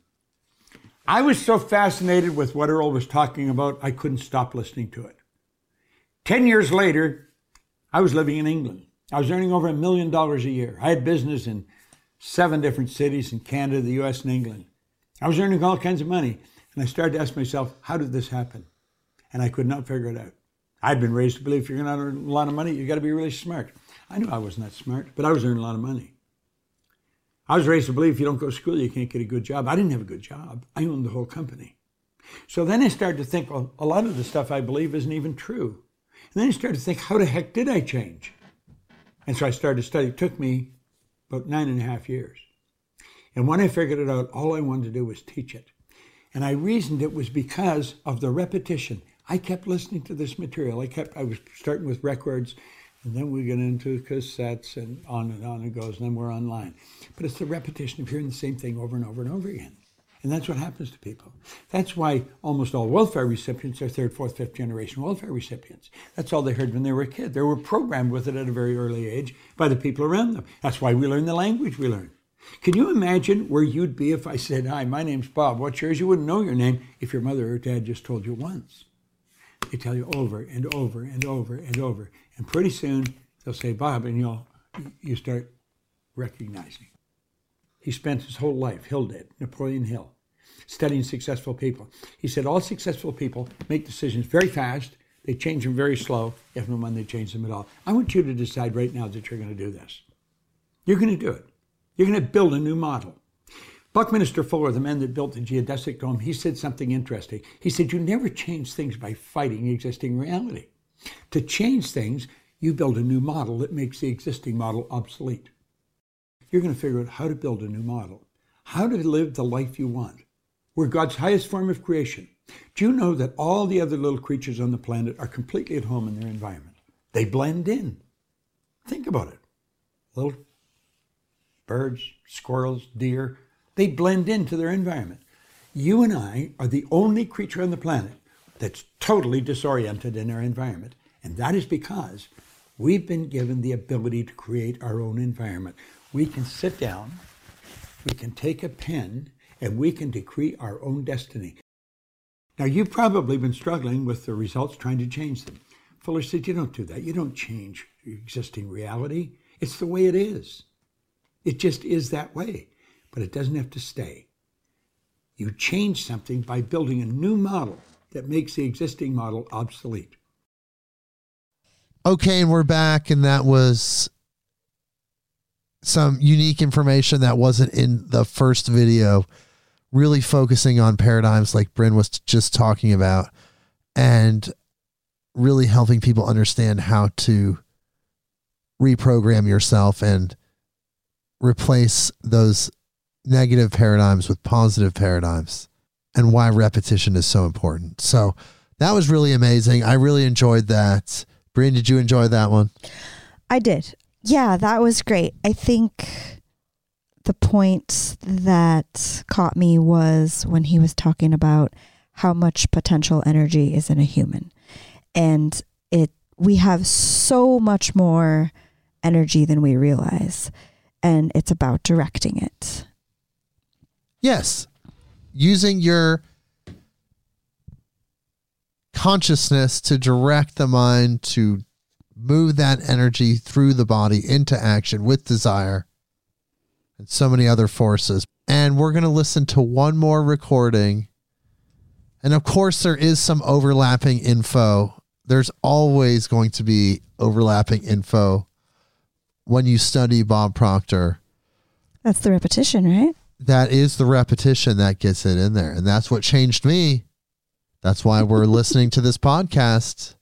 I was so fascinated with what Earl was talking about, I couldn't stop listening to it. 10 years later, I was living in England. I was earning over $1 million a year. I had business in 7 different cities in Canada, the US, and England. I was earning all kinds of money. And I started to ask myself, how did this happen? And I could not figure it out. I'd been raised to believe if you're going to earn a lot of money, you got to be really smart. I knew I wasn't that smart, but I was earning a lot of money. I was raised to believe if you don't go to school, you can't get a good job. I didn't have a good job. I owned the whole company. So then I started to think, well, a lot of the stuff I believe isn't even true. And then I started to think, how the heck did I change? And so I started to study. It took me about 9.5 years. And when I figured it out, all I wanted to do was teach it. And I reasoned it was because of the repetition. I kept listening to this material. I was starting with records, and then we get into cassettes, and on it goes, and then we're online. But it's the repetition of hearing the same thing over and over and over again. And that's what happens to people. That's why almost all welfare recipients are third, fourth, fifth generation welfare recipients. That's all they heard when they were a kid. They were programmed with it at a very early age by the people around them. That's why we learn the language we learn. Can you imagine where you'd be if I said, hi, my name's Bob, what's yours? You wouldn't know your name if your mother or dad just told you once. They tell you over and over and over and over. And pretty soon they'll say Bob and you start recognizing. He spent his whole life, Hill did, Napoleon Hill, studying successful people. He said all successful people make decisions very fast, they change them very slow, if and when they change them at all. I want you to decide right now that you're going to do this. You're going to do it. You're going to build a new model. Buckminster Fuller, the man that built the geodesic dome, he said something interesting. He said, you never change things by fighting existing reality. To change things, you build a new model that makes the existing model obsolete. You're going to figure out how to build a new model, how to live the life you want. We're God's highest form of creation. Do you know that all the other little creatures on the planet are completely at home in their environment? They blend in. Think about it. Little birds, squirrels, deer, they blend into their environment. You and I are the only creature on the planet that's totally disoriented in our environment. And that is because we've been given the ability to create our own environment. We can sit down, we can take a pen, and we can decree our own destiny. Now, you've probably been struggling with the results, trying to change them. Fuller said, you don't do that. You don't change your existing reality. It's the way it is. It just is that way, but it doesn't have to stay. You change something by building a new model that makes the existing model obsolete. Okay, and we're back, and that was some unique information that wasn't in the first video really focusing on paradigms like Bryn was just talking about and really helping people understand how to reprogram yourself and replace those negative paradigms with positive paradigms and why repetition is so important. So that was really amazing. I really enjoyed that. Bryn, did you enjoy that one? I did. Yeah, that was great. I think the point that caught me was when he was talking about how much potential energy is in a human. And we have so much more energy than we realize. And it's about directing it. Yes. Using your consciousness to direct the mind to move that energy through the body into action with desire and so many other forces. And we're going to listen to one more recording. And of course, there is some overlapping info. There's always going to be overlapping info when you study Bob Proctor. That's the repetition, right? That is the repetition that gets it in there. And that's what changed me. That's why we're listening to this podcast.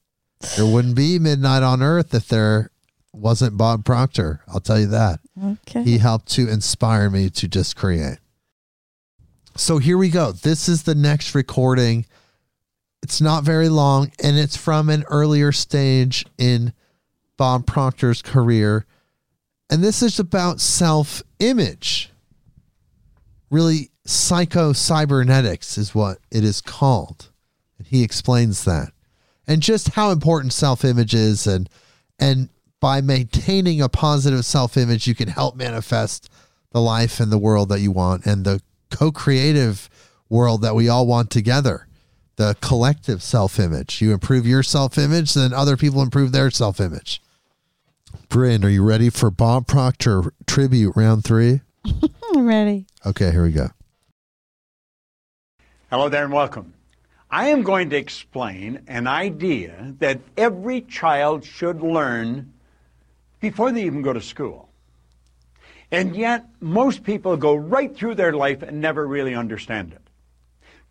There wouldn't be Midnight on Earth if there wasn't Bob Proctor. I'll tell you that. Okay. He helped to inspire me to just create. So here we go. This is the next recording. It's not very long, and it's from an earlier stage in Bob Proctor's career. And this is about self-image. Really, psycho-cybernetics is what it is called. And he explains that. And just how important self-image is, and by maintaining a positive self-image, you can help manifest the life and the world that you want and the co-creative world that we all want together, the collective self-image. You improve your self-image, then other people improve their self-image. Bryn, are you ready for Bob Proctor Tribute Round 3? I'm ready. Okay, here we go. Hello there and welcome. I am going to explain an idea that every child should learn before they even go to school. And yet, most people go right through their life and never really understand it.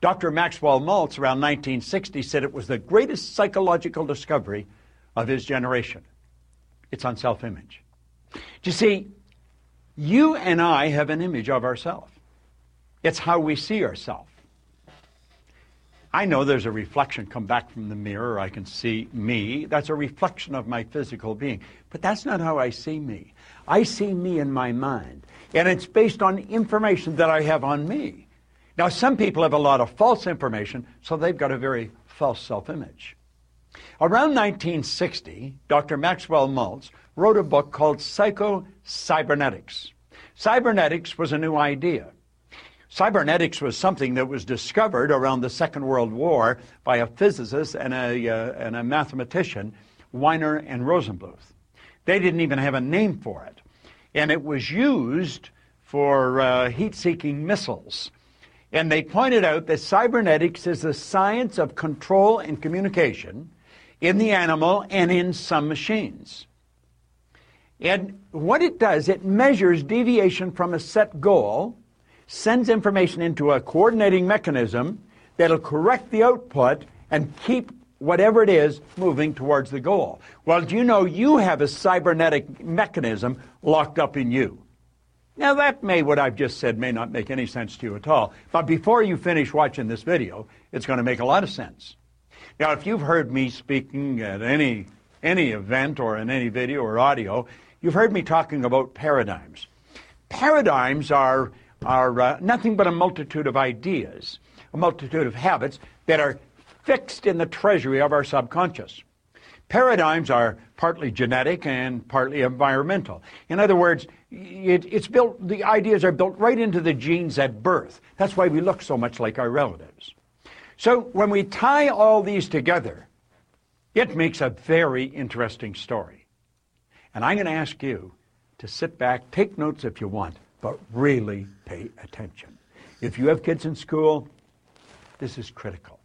Dr. Maxwell Maltz, around 1960, said it was the greatest psychological discovery of his generation. It's on self-image. Do you see, you and I have an image of ourselves. It's how we see ourselves. I know there's a reflection come back from the mirror. I can see me. That's a reflection of my physical being. But that's not how I see me. I see me in my mind. And it's based on information that I have on me. Now, some people have a lot of false information, so they've got a very false self-image. Around 1960, Dr. Maxwell Maltz wrote a book called Psycho-Cybernetics. Cybernetics was a new idea. Cybernetics was something that was discovered around the Second World War by a physicist and a mathematician, Weiner and Rosenbluth. They didn't even have a name for it. And it was used for heat-seeking missiles. And they pointed out that cybernetics is the science of control and communication in the animal and in some machines. And what it does, it measures deviation from a set goal, sends information into a coordinating mechanism that'll correct the output and keep whatever it is moving towards the goal. Well, do you know you have a cybernetic mechanism locked up in you? Now that what I've just said may not make any sense to you at all, but before you finish watching this video, it's going to make a lot of sense. Now, if you've heard me speaking at any event or in any video or audio, you've heard me talking about paradigms. Paradigms are nothing but a multitude of ideas, a multitude of habits that are fixed in the treasury of our subconscious. Paradigms are partly genetic and partly environmental. In other words, it's built. The ideas are built right into the genes at birth. That's why we look so much like our relatives. So when we tie all these together, it makes a very interesting story. And I'm going to ask you to sit back, take notes if you want, but really pay attention. If you have kids in school, this is critical.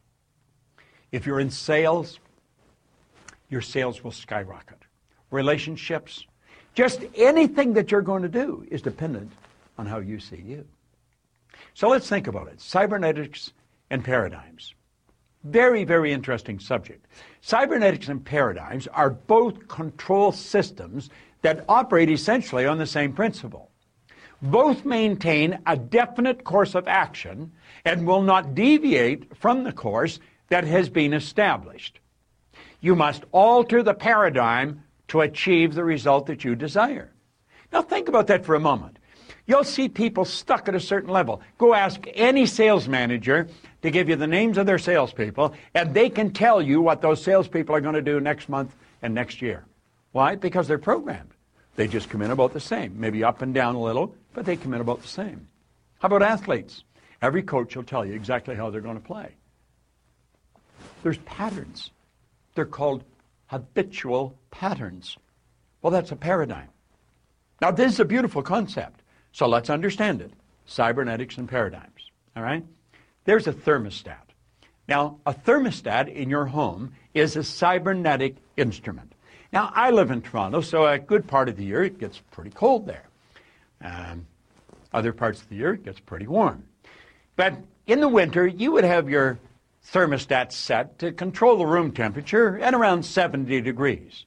If you're in sales, your sales will skyrocket. Relationships, just anything that you're going to do is dependent on how you see you. So let's think about it. Cybernetics and paradigms. Very, very interesting subject. Cybernetics and paradigms are both control systems that operate essentially on the same principle. Both maintain a definite course of action and will not deviate from the course that has been established. You must alter the paradigm to achieve the result that you desire. Now think about that for a moment. You'll see people stuck at a certain level. Go ask any sales manager to give you the names of their salespeople, and they can tell you what those salespeople are going to do next month and next year. Why? Because they're programmed. They just come in about the same. Maybe up and down a little, but they come in about the same. How about athletes? Every coach will tell you exactly how they're going to play. There's patterns. They're called habitual patterns. Well, that's a paradigm. Now, this is a beautiful concept. So let's understand it. Cybernetics and paradigms. All right? There's a thermostat. Now, a thermostat in your home is a cybernetic instrument. Now, I live in Toronto, so a good part of the year it gets pretty cold there. Other parts of the year it gets pretty warm. But in the winter, you would have your thermostat set to control the room temperature at around 70 degrees.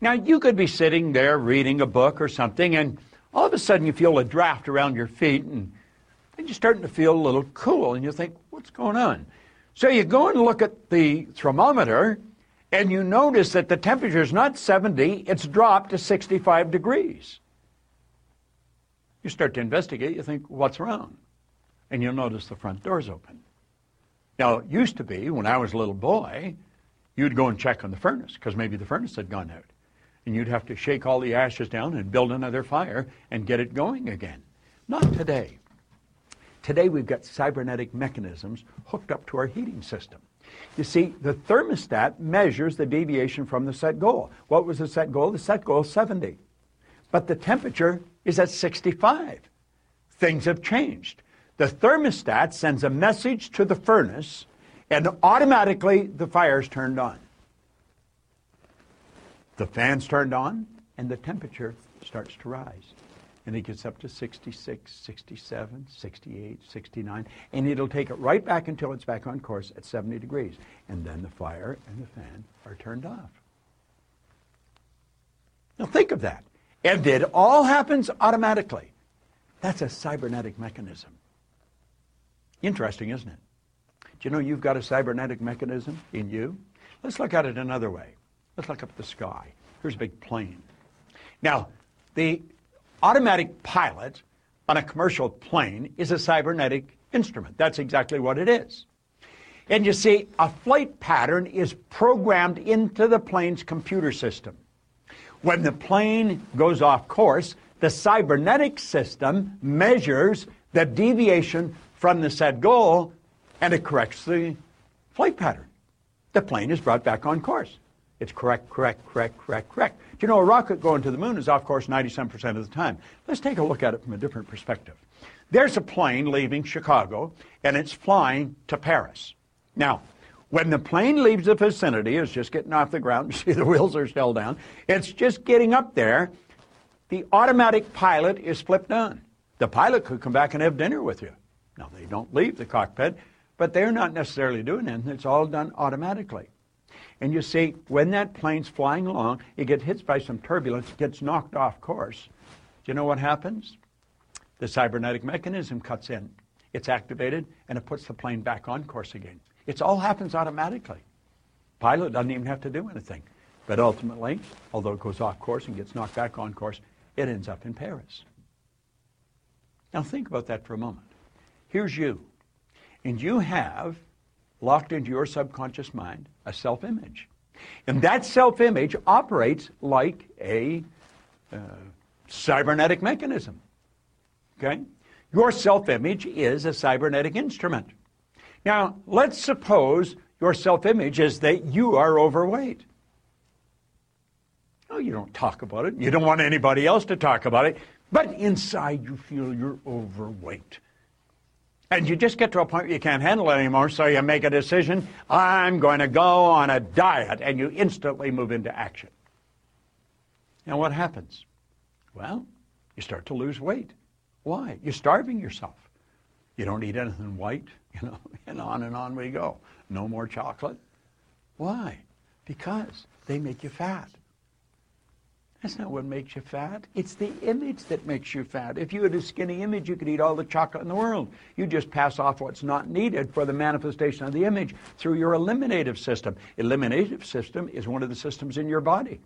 Now, you could be sitting there reading a book or something, and all of a sudden you feel a draft around your feet, and then you're starting to feel a little cool, and you think, what's going on? So you go and look at the thermometer, and you notice that the temperature is not 70, it's dropped to 65 degrees. You start to investigate, you think, what's wrong? And you'll notice the front door's open. Now, it used to be, when I was a little boy, you'd go and check on the furnace, because maybe the furnace had gone out. And you'd have to shake all the ashes down and build another fire and get it going again. Not today. Today we've got cybernetic mechanisms hooked up to our heating system. You see, the thermostat measures the deviation from the set goal. What was the set goal? The set goal is 70. But the temperature is at 65. Things have changed. The thermostat sends a message to the furnace, and automatically the fire's turned on. The fan's turned on, and the temperature starts to rise. And it gets up to 66, 67, 68, 69, and it'll take it right back until it's back on course at 70 degrees. And then the fire and the fan are turned off. Now think of that. And it all happens automatically. That's a cybernetic mechanism. Interesting, isn't it? Do you know you've got a cybernetic mechanism in you? Let's look at it another way. Let's look up at the sky. Here's a big plane. Now, the automatic pilot on a commercial plane is a cybernetic instrument. That's exactly what it is. And you see, a flight pattern is programmed into the plane's computer system. When the plane goes off course, the cybernetic system measures the deviation from the set goal and it corrects the flight pattern. The plane is brought back on course. It's correct. Do you know a rocket going to the moon is off course 97% of the time? Let's take a look at it from a different perspective. There's a plane leaving Chicago, and it's flying to Paris. Now, when the plane leaves the vicinity, it's just getting off the ground. You see the wheels are still down. It's just getting up there. The automatic pilot is flipped on. The pilot could come back and have dinner with you. Now, they don't leave the cockpit, but they're not necessarily doing it. It's all done automatically. And you see, when that plane's flying along, it gets hit by some turbulence, gets knocked off course. Do you know what happens? The cybernetic mechanism cuts in. It's activated, and it puts the plane back on course again. It all happens automatically. Pilot doesn't even have to do anything. But ultimately, although it goes off course and gets knocked back on course, it ends up in Paris. Now think about that for a moment. Here's you, and you have locked into your subconscious mind a self-image. And that self-image operates like a cybernetic mechanism. Okay? Your self-image is a cybernetic instrument. Now, let's suppose your self-image is that you are overweight. Oh, you don't talk about it. You don't want anybody else to talk about it. But inside you feel you're overweight. And you just get to a point where you can't handle it anymore, so you make a decision, I'm going to go on a diet, and you instantly move into action. Now what happens? Well, you start to lose weight. Why? You're starving yourself. You don't eat anything white, you know, and on we go. No more chocolate. Why? Because they make you fat. That's not what makes you fat. It's the image that makes you fat. If you had a skinny image, you could eat all the chocolate in the world. You just pass off what's not needed for the manifestation of the image through your eliminative system. Eliminative system is one of the systems in your body.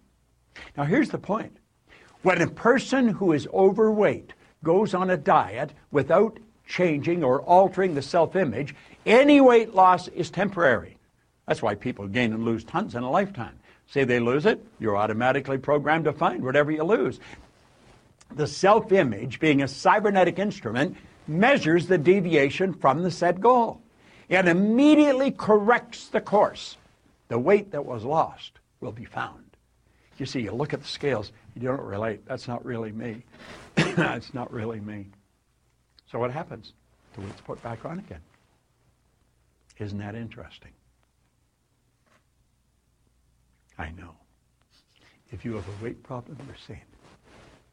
Now, here's the point. When a person who is overweight goes on a diet without changing or altering the self-image, any weight loss is temporary. That's why people gain and lose tons in a lifetime. Say they lose it, you're automatically programmed to find whatever you lose. The self-image, being a cybernetic instrument, measures the deviation from the set goal and immediately corrects the course. The weight that was lost will be found. You see, you look at the scales, you don't relate. That's not really me. That's not really me. So what happens? The weight's put back on again. Isn't that interesting? I know. If you have a weight problem, you're saying,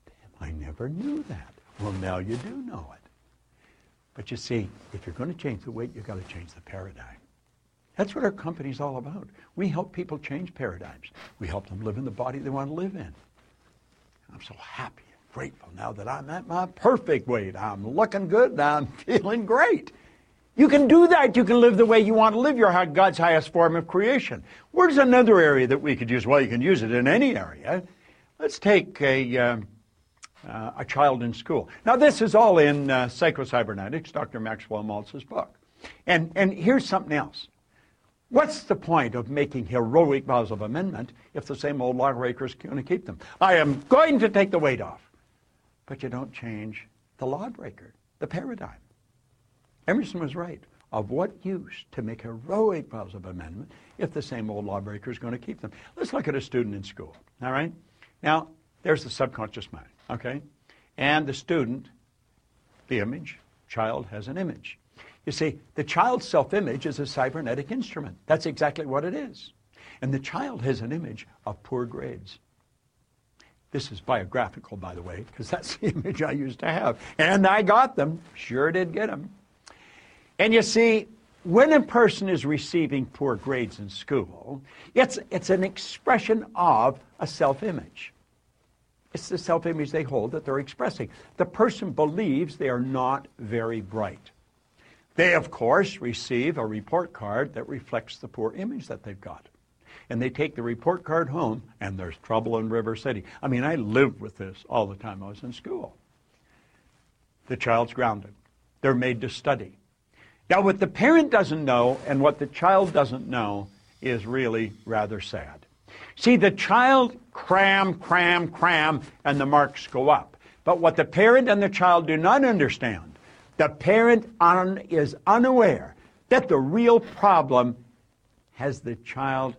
damn, I never knew that. Well, now you do know it. But you see, if you're going to change the weight, you've got to change the paradigm. That's what our company's all about. We help people change paradigms. We help them live in the body they want to live in. I'm so happy and grateful now that I'm at my perfect weight. I'm looking good and I'm feeling great. You can do that. You can live the way you want to live, your God's highest form of creation. Where's another area that we could use? Well, you can use it in any area. Let's take a child in school. Now, this is all in Psychocybernetics, Dr. Maxwell Maltz's book. And here's something else. What's the point of making heroic vows of amendment if the same old lawbreakers are going to keep them? I am going to take the weight off. But you don't change the lawbreaker, the paradigm. Emerson was right. Of what use to make heroic vows of amendment if the same old lawbreaker is going to keep them? Let's look at a student in school, all right? Now, there's the subconscious mind, okay? And the student, the image, child has an image. You see, the child's self-image is a cybernetic instrument. That's exactly what it is. And the child has an image of poor grades. This is biographical, by the way, because that's the image I used to have. And I got them. Sure did get them. And you see, when a person is receiving poor grades in school, it's an expression of a self-image. It's the self-image they hold that they're expressing. The person believes they are not very bright. They, of course, receive a report card that reflects the poor image that they've got. And they take the report card home, and there's trouble in River City. I mean, I lived with this all the time I was in school. The child's grounded. They're made to study. Now, what the parent doesn't know and what the child doesn't know is really rather sad. See, the child cram, and the marks go up. But what the parent and the child do not understand, the parent is unaware that the real problem has the child.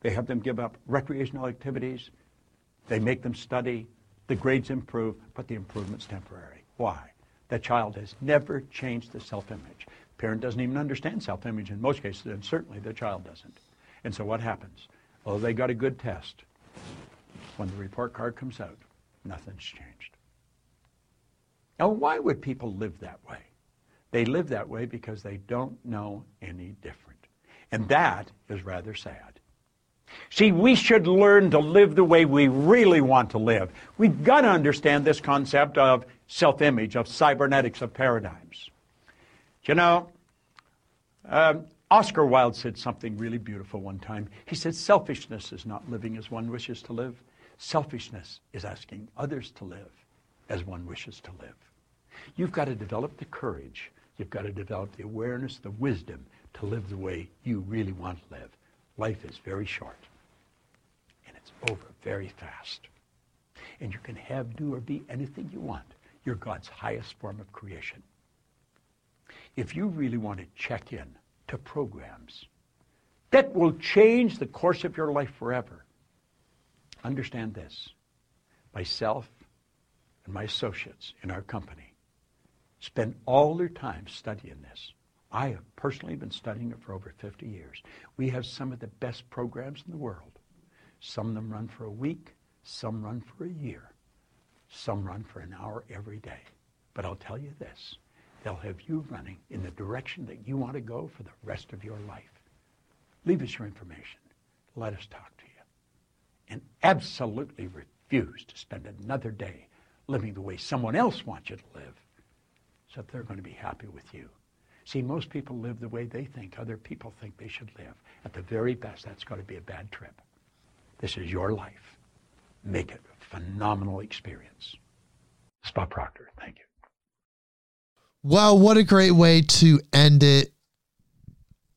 They have them give up recreational activities. They make them study. The grades improve, but the improvement's temporary. Why? The child has never changed the self-image. Parent doesn't even understand self-image in most cases, and certainly the child doesn't. And so what happens? Oh, they got a good test. When the report card comes out, nothing's changed. Now, why would people live that way? They live that way because they don't know any different. And that is rather sad. See, we should learn to live the way we really want to live. We've got to understand this concept of self-image, of cybernetics, of paradigms. You know, Oscar Wilde said something really beautiful one time. He said, selfishness is not living as one wishes to live. Selfishness is asking others to live as one wishes to live. You've got to develop the courage. You've got to develop the awareness, the wisdom to live the way you really want to live. Life is very short, and it's over very fast. And you can have, do, or be anything you want. You're God's highest form of creation. If you really want to check in to programs that will change the course of your life forever, understand this. Myself and my associates in our company spend all their time studying this. I have personally been studying it for over 50 years. We have some of the best programs in the world. Some of them run for a week, some run for a year, some run for an hour every day. But I'll tell you this, they'll have you running in the direction that you want to go for the rest of your life. Leave us your information. Let us talk to you. And absolutely refuse to spend another day living the way someone else wants you to live so that they're going to be happy with you. See, most people live the way they think other people think they should live. At the very best, that's going to be a bad trip. This is your life. Make it a phenomenal experience. Bob Proctor, thank you. Wow, what a great way to end it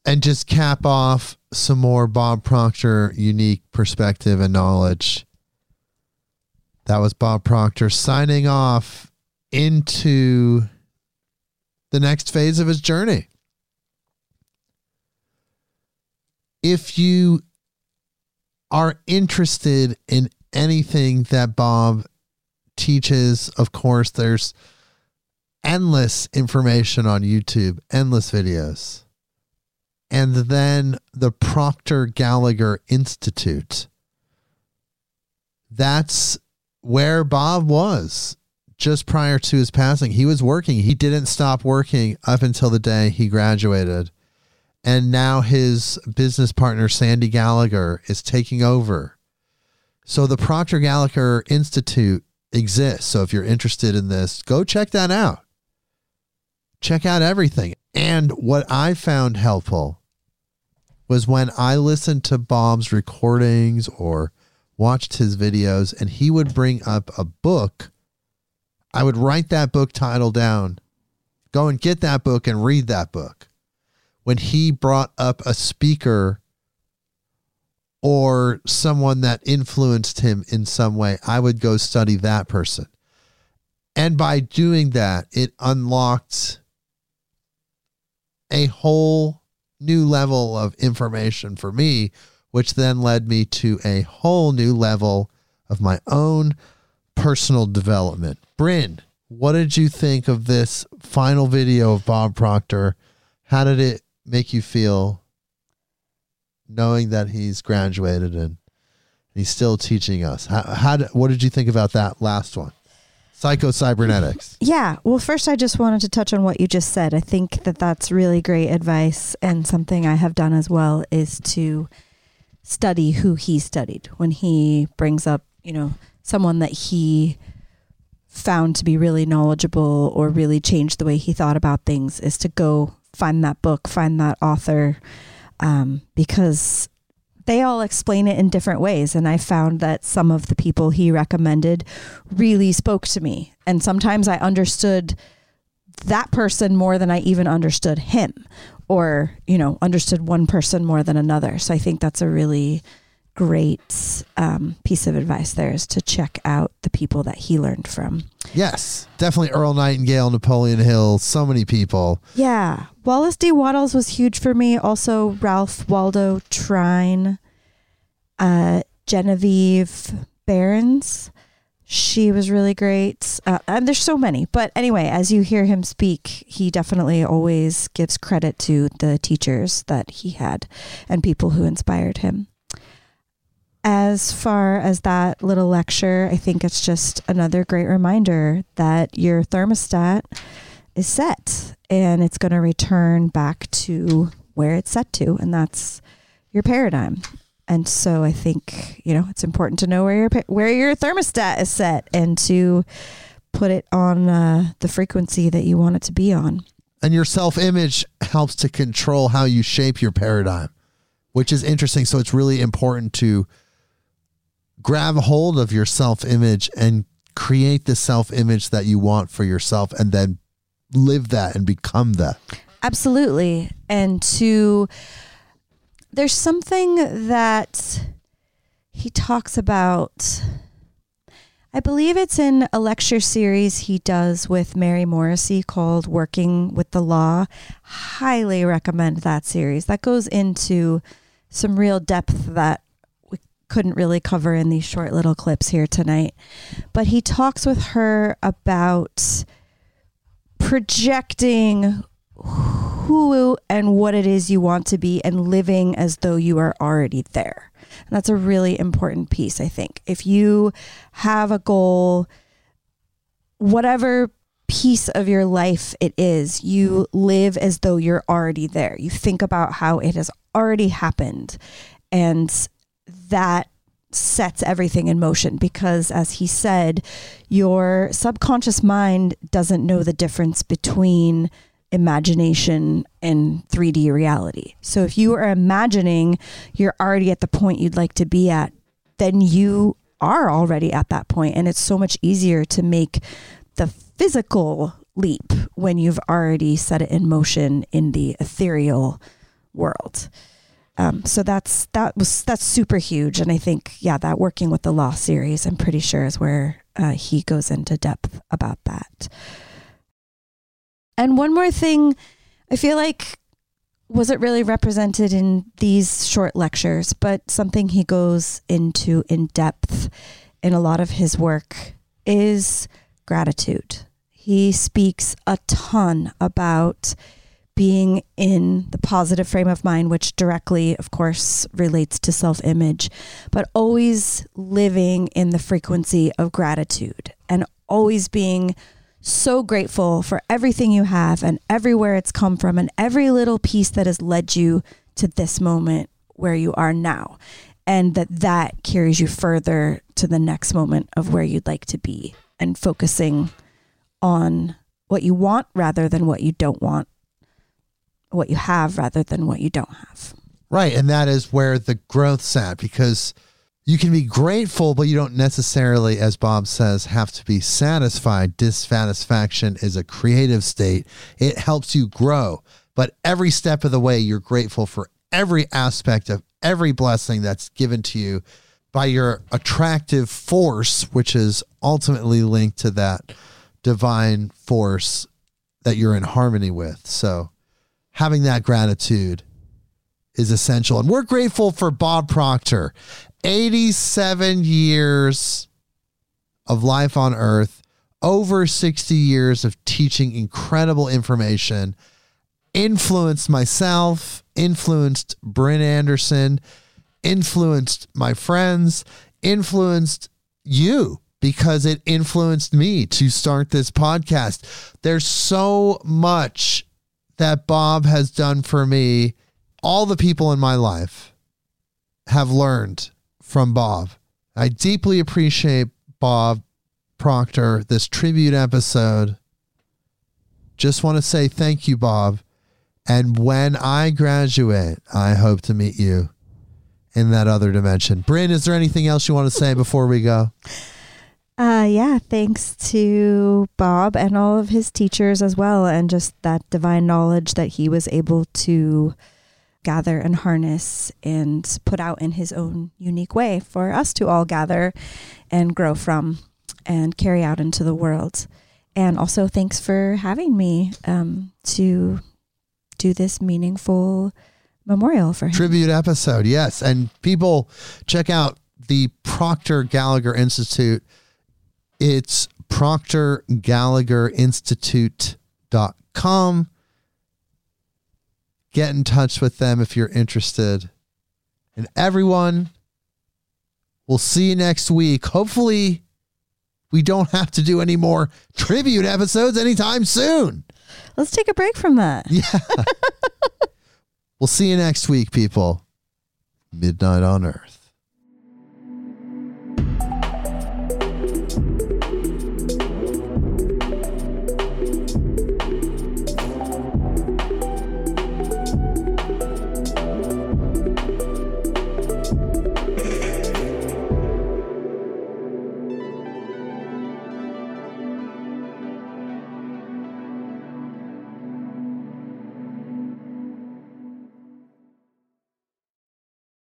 and just cap off some more Bob Proctor unique perspective and knowledge. That was Bob Proctor signing off into the next phase of his journey. If you are interested in anything that Bob teaches, of course, there's endless information on YouTube, endless videos. And then the Proctor Gallagher Institute. That's where Bob was just prior to his passing. He was working. He didn't stop working up until the day he graduated. And now his business partner, Sandy Gallagher, is taking over. So the Proctor Gallagher Institute exists. So if you're interested in this, go check that out. Check out everything. And what I found helpful was when I listened to Bob's recordings or watched his videos and he would bring up a book, I would write that book title down, go and get that book and read that book. When he brought up a speaker or someone that influenced him in some way, I would go study that person. And by doing that, it unlocked a whole new level of information for me, which then led me to a whole new level of my own personal development. Bryn, what did you think of this final video of Bob Proctor? How did it make you feel knowing that he's graduated and he's still teaching us? What did you think about that last one? Psycho-cybernetics. Yeah. Well, first, I just wanted to touch on what you just said. I think that that's really great advice. And something I have done as well is to study who he studied. When he brings up, you know, someone that he found to be really knowledgeable or really changed the way he thought about things, is to go find that book, find that author, because they all explain it in different ways. And I found that some of the people he recommended really spoke to me. And sometimes I understood that person more than I even understood him, or, you know, understood one person more than another. So I think that's a really great piece of advice there, is to check out the people that he learned from. Yes, definitely. Earl Nightingale, Napoleon Hill, so many people. Yeah. Wallace D. Wattles was huge for me. Also Ralph Waldo Trine, Genevieve Behrens. She was really great. And there's so many. But anyway, as you hear him speak, he definitely always gives credit to the teachers that he had and people who inspired him. As far as that little lecture, I think it's just another great reminder that your thermostat is set and it's going to return back to where it's set to, and that's your paradigm. And so I think, you know, it's important to know where your thermostat is set and to put it on the frequency that you want it to be on. And your self-image helps to control how you shape your paradigm, which is interesting. So it's really important to grab hold of your self-image and create the self-image that you want for yourself, and then live that and become that. Absolutely. And there's something that he talks about, I believe it's in a lecture series he does with Mary Morrissey called Working with the Law. Highly recommend that series. That goes into some real depth that couldn't really cover in these short little clips here tonight. But he talks with her about projecting who and what it is you want to be and living as though you are already there. And that's a really important piece, I think. If you have a goal, whatever piece of your life it is. You live as though you're already there. You think about how it has already happened. And that sets everything in motion because, as he said, your subconscious mind doesn't know the difference between imagination and 3D reality. So if you are imagining you're already at the point you'd like to be at, then you are already at that point. And it's so much easier to make the physical leap when you've already set it in motion in the ethereal world. So that's super huge. And I think, yeah, that Working with the Law series, I'm pretty sure is where he goes into depth about that. And one more thing, I feel like wasn't really represented in these short lectures, but something he goes into in depth in a lot of his work is gratitude. He speaks a ton about being in the positive frame of mind, which directly, of course, relates to self-image, but always living in the frequency of gratitude and always being so grateful for everything you have and everywhere it's come from and every little piece that has led you to this moment where you are now, and that carries you further to the next moment of where you'd like to be, and focusing on what you want rather than what you don't want, what you have rather than what you don't have. Right. And that is where the growth's at, because you can be grateful, but you don't necessarily, as Bob says, have to be satisfied. Dissatisfaction is a creative state. It helps you grow. But every step of the way, you're grateful for every aspect of every blessing that's given to you by your attractive force, which is ultimately linked to that divine force that you're in harmony with. So having that gratitude is essential. And we're grateful for Bob Proctor. 87 years of life on Earth, over 60 years of teaching incredible information, influenced myself, influenced Bryn Anderson, influenced my friends, influenced you, because it influenced me to start this podcast. There's so much that Bob has done for me. All the people in my life have learned from Bob. I deeply appreciate Bob Proctor, this tribute episode. Just want to say thank you, Bob. And when I graduate, I hope to meet you in that other dimension. Bryn, is there anything else you want to say before we go? Yeah, thanks to Bob and all of his teachers as well, and just that divine knowledge that he was able to gather and harness and put out in his own unique way for us to all gather and grow from and carry out into the world. And also thanks for having me to do this meaningful memorial for him. Tribute episode, yes. And people, check out the Proctor Gallagher Institute. It's proctorgallagherinstitute.com. Get in touch with them if you're interested. And everyone, we'll see you next week. Hopefully, we don't have to do any more tribute episodes anytime soon. Let's take a break from that. Yeah. We'll see you next week, people. Midnight on Earth.